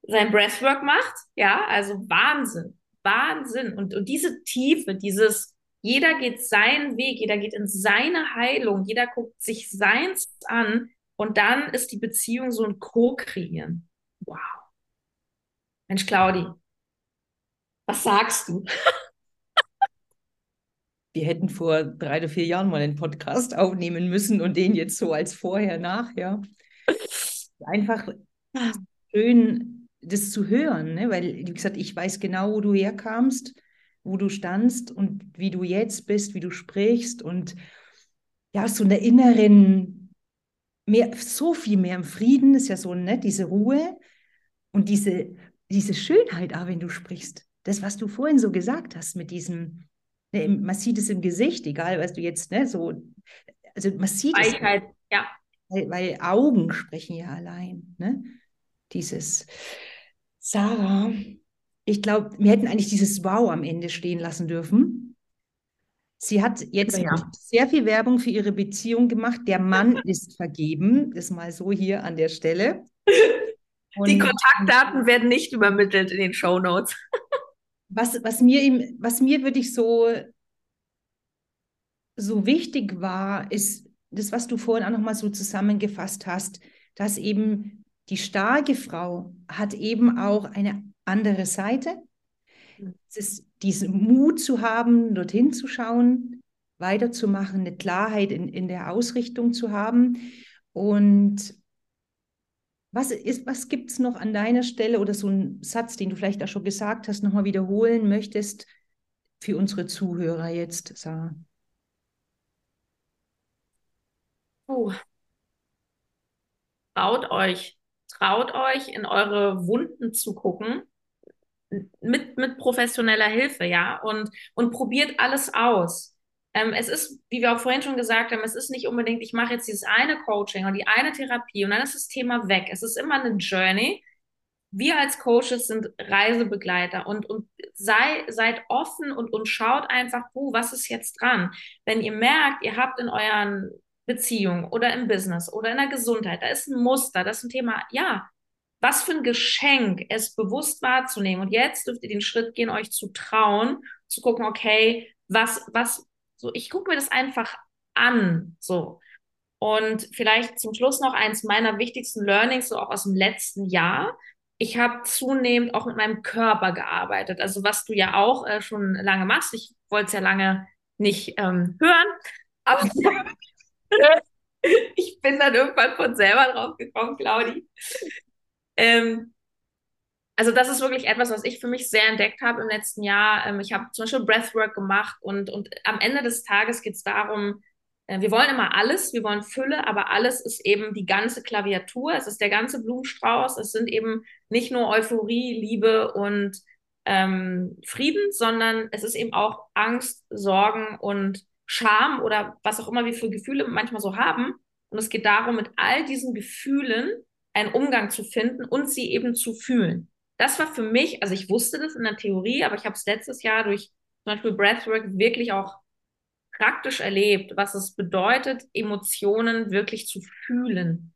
sein Breathwork macht. Ja, also Wahnsinn, Wahnsinn. Und, und diese Tiefe, dieses... Jeder geht seinen Weg, jeder geht in seine Heilung, jeder guckt sich seins an und dann ist die Beziehung so ein Co-Kreieren. Wow. Mensch, Claudi, was sagst du? Wir hätten vor drei oder vier Jahren mal einen Podcast aufnehmen müssen und den jetzt so als vorher, nachher. Einfach schön, das zu hören, ne? Weil, wie gesagt, ich weiß genau, wo du herkamst, wo du standst und wie du jetzt bist, wie du sprichst und ja, so in der inneren, mehr, so viel mehr im Frieden, ist ja so, ne, diese Ruhe und diese, diese Schönheit auch, wenn du sprichst. Das, was du vorhin so gesagt hast mit diesem, ne, man sieht es im Gesicht, egal, was du jetzt, ne, so, also man sieht Weichheit, es. Ja. weil, weil Augen sprechen ja allein. Ne? Dieses, Sarah, ich glaube, wir hätten eigentlich dieses Wow am Ende stehen lassen dürfen. Sie hat jetzt ja. sehr viel Werbung für ihre Beziehung gemacht. Der Mann ist vergeben, ist mal so hier an der Stelle. Und die Kontaktdaten werden nicht übermittelt in den Shownotes. Was, was mir, ihm, was mir wirklich so, so wichtig war, ist das, was du vorhin auch nochmal so zusammengefasst hast, dass eben die starke Frau hat eben auch eine andere Seite. Es ist diesen Mut zu haben, dorthin zu schauen, weiterzumachen, eine Klarheit in, in der Ausrichtung zu haben. Und was, ist, was gibt es noch an deiner Stelle oder so einen Satz, den du vielleicht auch schon gesagt hast, nochmal wiederholen möchtest für unsere Zuhörer jetzt, Sarah? Oh. Traut euch, traut euch, in eure Wunden zu gucken. Mit, mit professioneller Hilfe, ja, und, und probiert alles aus. Ähm, es ist, wie wir auch vorhin schon gesagt haben, es ist nicht unbedingt, ich mache jetzt dieses eine Coaching und die eine Therapie und dann ist das Thema weg. Es ist immer eine Journey. Wir als Coaches sind Reisebegleiter und, und sei, seid offen und, und schaut einfach, oh, was ist jetzt dran? Wenn ihr merkt, ihr habt in euren Beziehungen oder im Business oder in der Gesundheit, da ist ein Muster, das ist ein Thema, ja, was für ein Geschenk, es bewusst wahrzunehmen. Und jetzt dürft ihr den Schritt gehen, euch zu trauen, zu gucken, okay, was, was, so, ich gucke mir das einfach an, so. Und vielleicht zum Schluss noch eins meiner wichtigsten Learnings, so auch aus dem letzten Jahr. Ich habe zunehmend auch mit meinem Körper gearbeitet. Also was du ja auch äh, schon lange machst. Ich wollte es ja lange nicht ähm, hören, aber ich bin dann irgendwann von selber drauf gekommen, Claudi. Ähm, also das ist wirklich etwas, was ich für mich sehr entdeckt habe im letzten Jahr. Ähm, ich habe zum Beispiel Breathwork gemacht und, und am Ende des Tages geht es darum, äh, wir wollen immer alles, wir wollen Fülle, aber alles ist eben die ganze Klaviatur, es ist der ganze Blumenstrauß, es sind eben nicht nur Euphorie, Liebe und ähm, Frieden, sondern es ist eben auch Angst, Sorgen und Scham oder was auch immer wir für Gefühle manchmal so haben. Und es geht darum, mit all diesen Gefühlen einen Umgang zu finden und sie eben zu fühlen. Das war für mich, also ich wusste das in der Theorie, aber ich habe es letztes Jahr durch zum Beispiel Breathwork wirklich auch praktisch erlebt, was es bedeutet, Emotionen wirklich zu fühlen.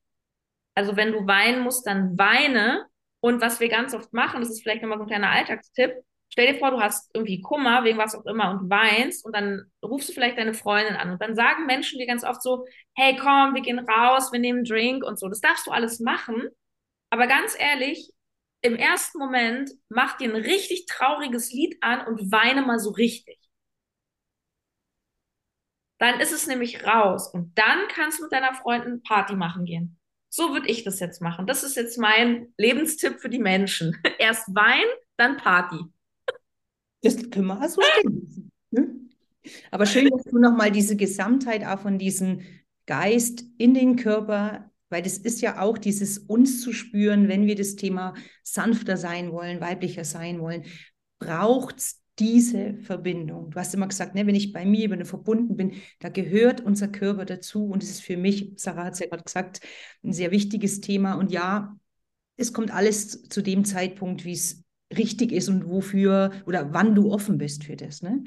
Also wenn du weinen musst, dann weine. Und was wir ganz oft machen, das ist vielleicht nochmal so ein kleiner Alltagstipp, stell dir vor, du hast irgendwie Kummer, wegen was auch immer, und weinst und dann rufst du vielleicht deine Freundin an und dann sagen Menschen dir ganz oft so, hey, komm, wir gehen raus, wir nehmen einen Drink und so. Das darfst du alles machen, aber ganz ehrlich, im ersten Moment mach dir ein richtig trauriges Lied an und weine mal so richtig. Dann ist es nämlich raus und dann kannst du mit deiner Freundin Party machen gehen. So würde ich das jetzt machen. Das ist jetzt mein Lebenstipp für die Menschen. Erst Wein, dann Party. Das können wir auch so stehen. Aber schön, dass du nochmal diese Gesamtheit auch von diesem Geist in den Körper, weil das ist ja auch dieses uns zu spüren, wenn wir das Thema sanfter sein wollen, weiblicher sein wollen, braucht es diese Verbindung. Du hast immer gesagt, ne, wenn ich bei mir bin, verbunden bin, da gehört unser Körper dazu und es ist für mich, Sarah hat es ja gerade gesagt, ein sehr wichtiges Thema und ja, es kommt alles zu dem Zeitpunkt, wie es richtig ist und wofür oder wann du offen bist für das. Ne?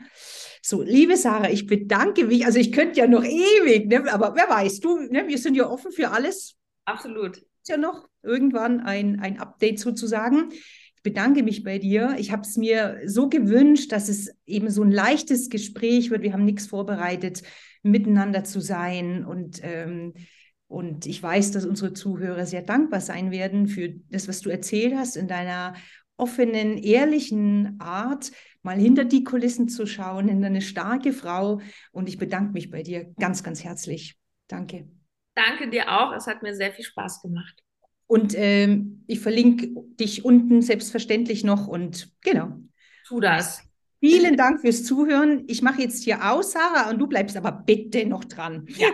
So, liebe Sarah, ich bedanke mich. Also ich könnte ja noch ewig, ne? Aber wer weiß, du, ne? Wir sind ja offen für alles. Absolut. Ist ja noch irgendwann ein, ein Update sozusagen. Ich bedanke mich bei dir. Ich habe es mir so gewünscht, dass es eben so ein leichtes Gespräch wird. Wir haben nichts vorbereitet, miteinander zu sein und ähm, Und ich weiß, dass unsere Zuhörer sehr dankbar sein werden für das, was du erzählt hast, in deiner offenen, ehrlichen Art, mal hinter die Kulissen zu schauen, hinter eine starke Frau. Und ich bedanke mich bei dir ganz, ganz herzlich. Danke. Danke dir auch. Es hat mir sehr viel Spaß gemacht. Und ähm, ich verlinke dich unten selbstverständlich noch. Und genau. Tu das. Vielen Dank fürs Zuhören. Ich mache jetzt hier aus, Sarah, und du bleibst aber bitte noch dran. Ja.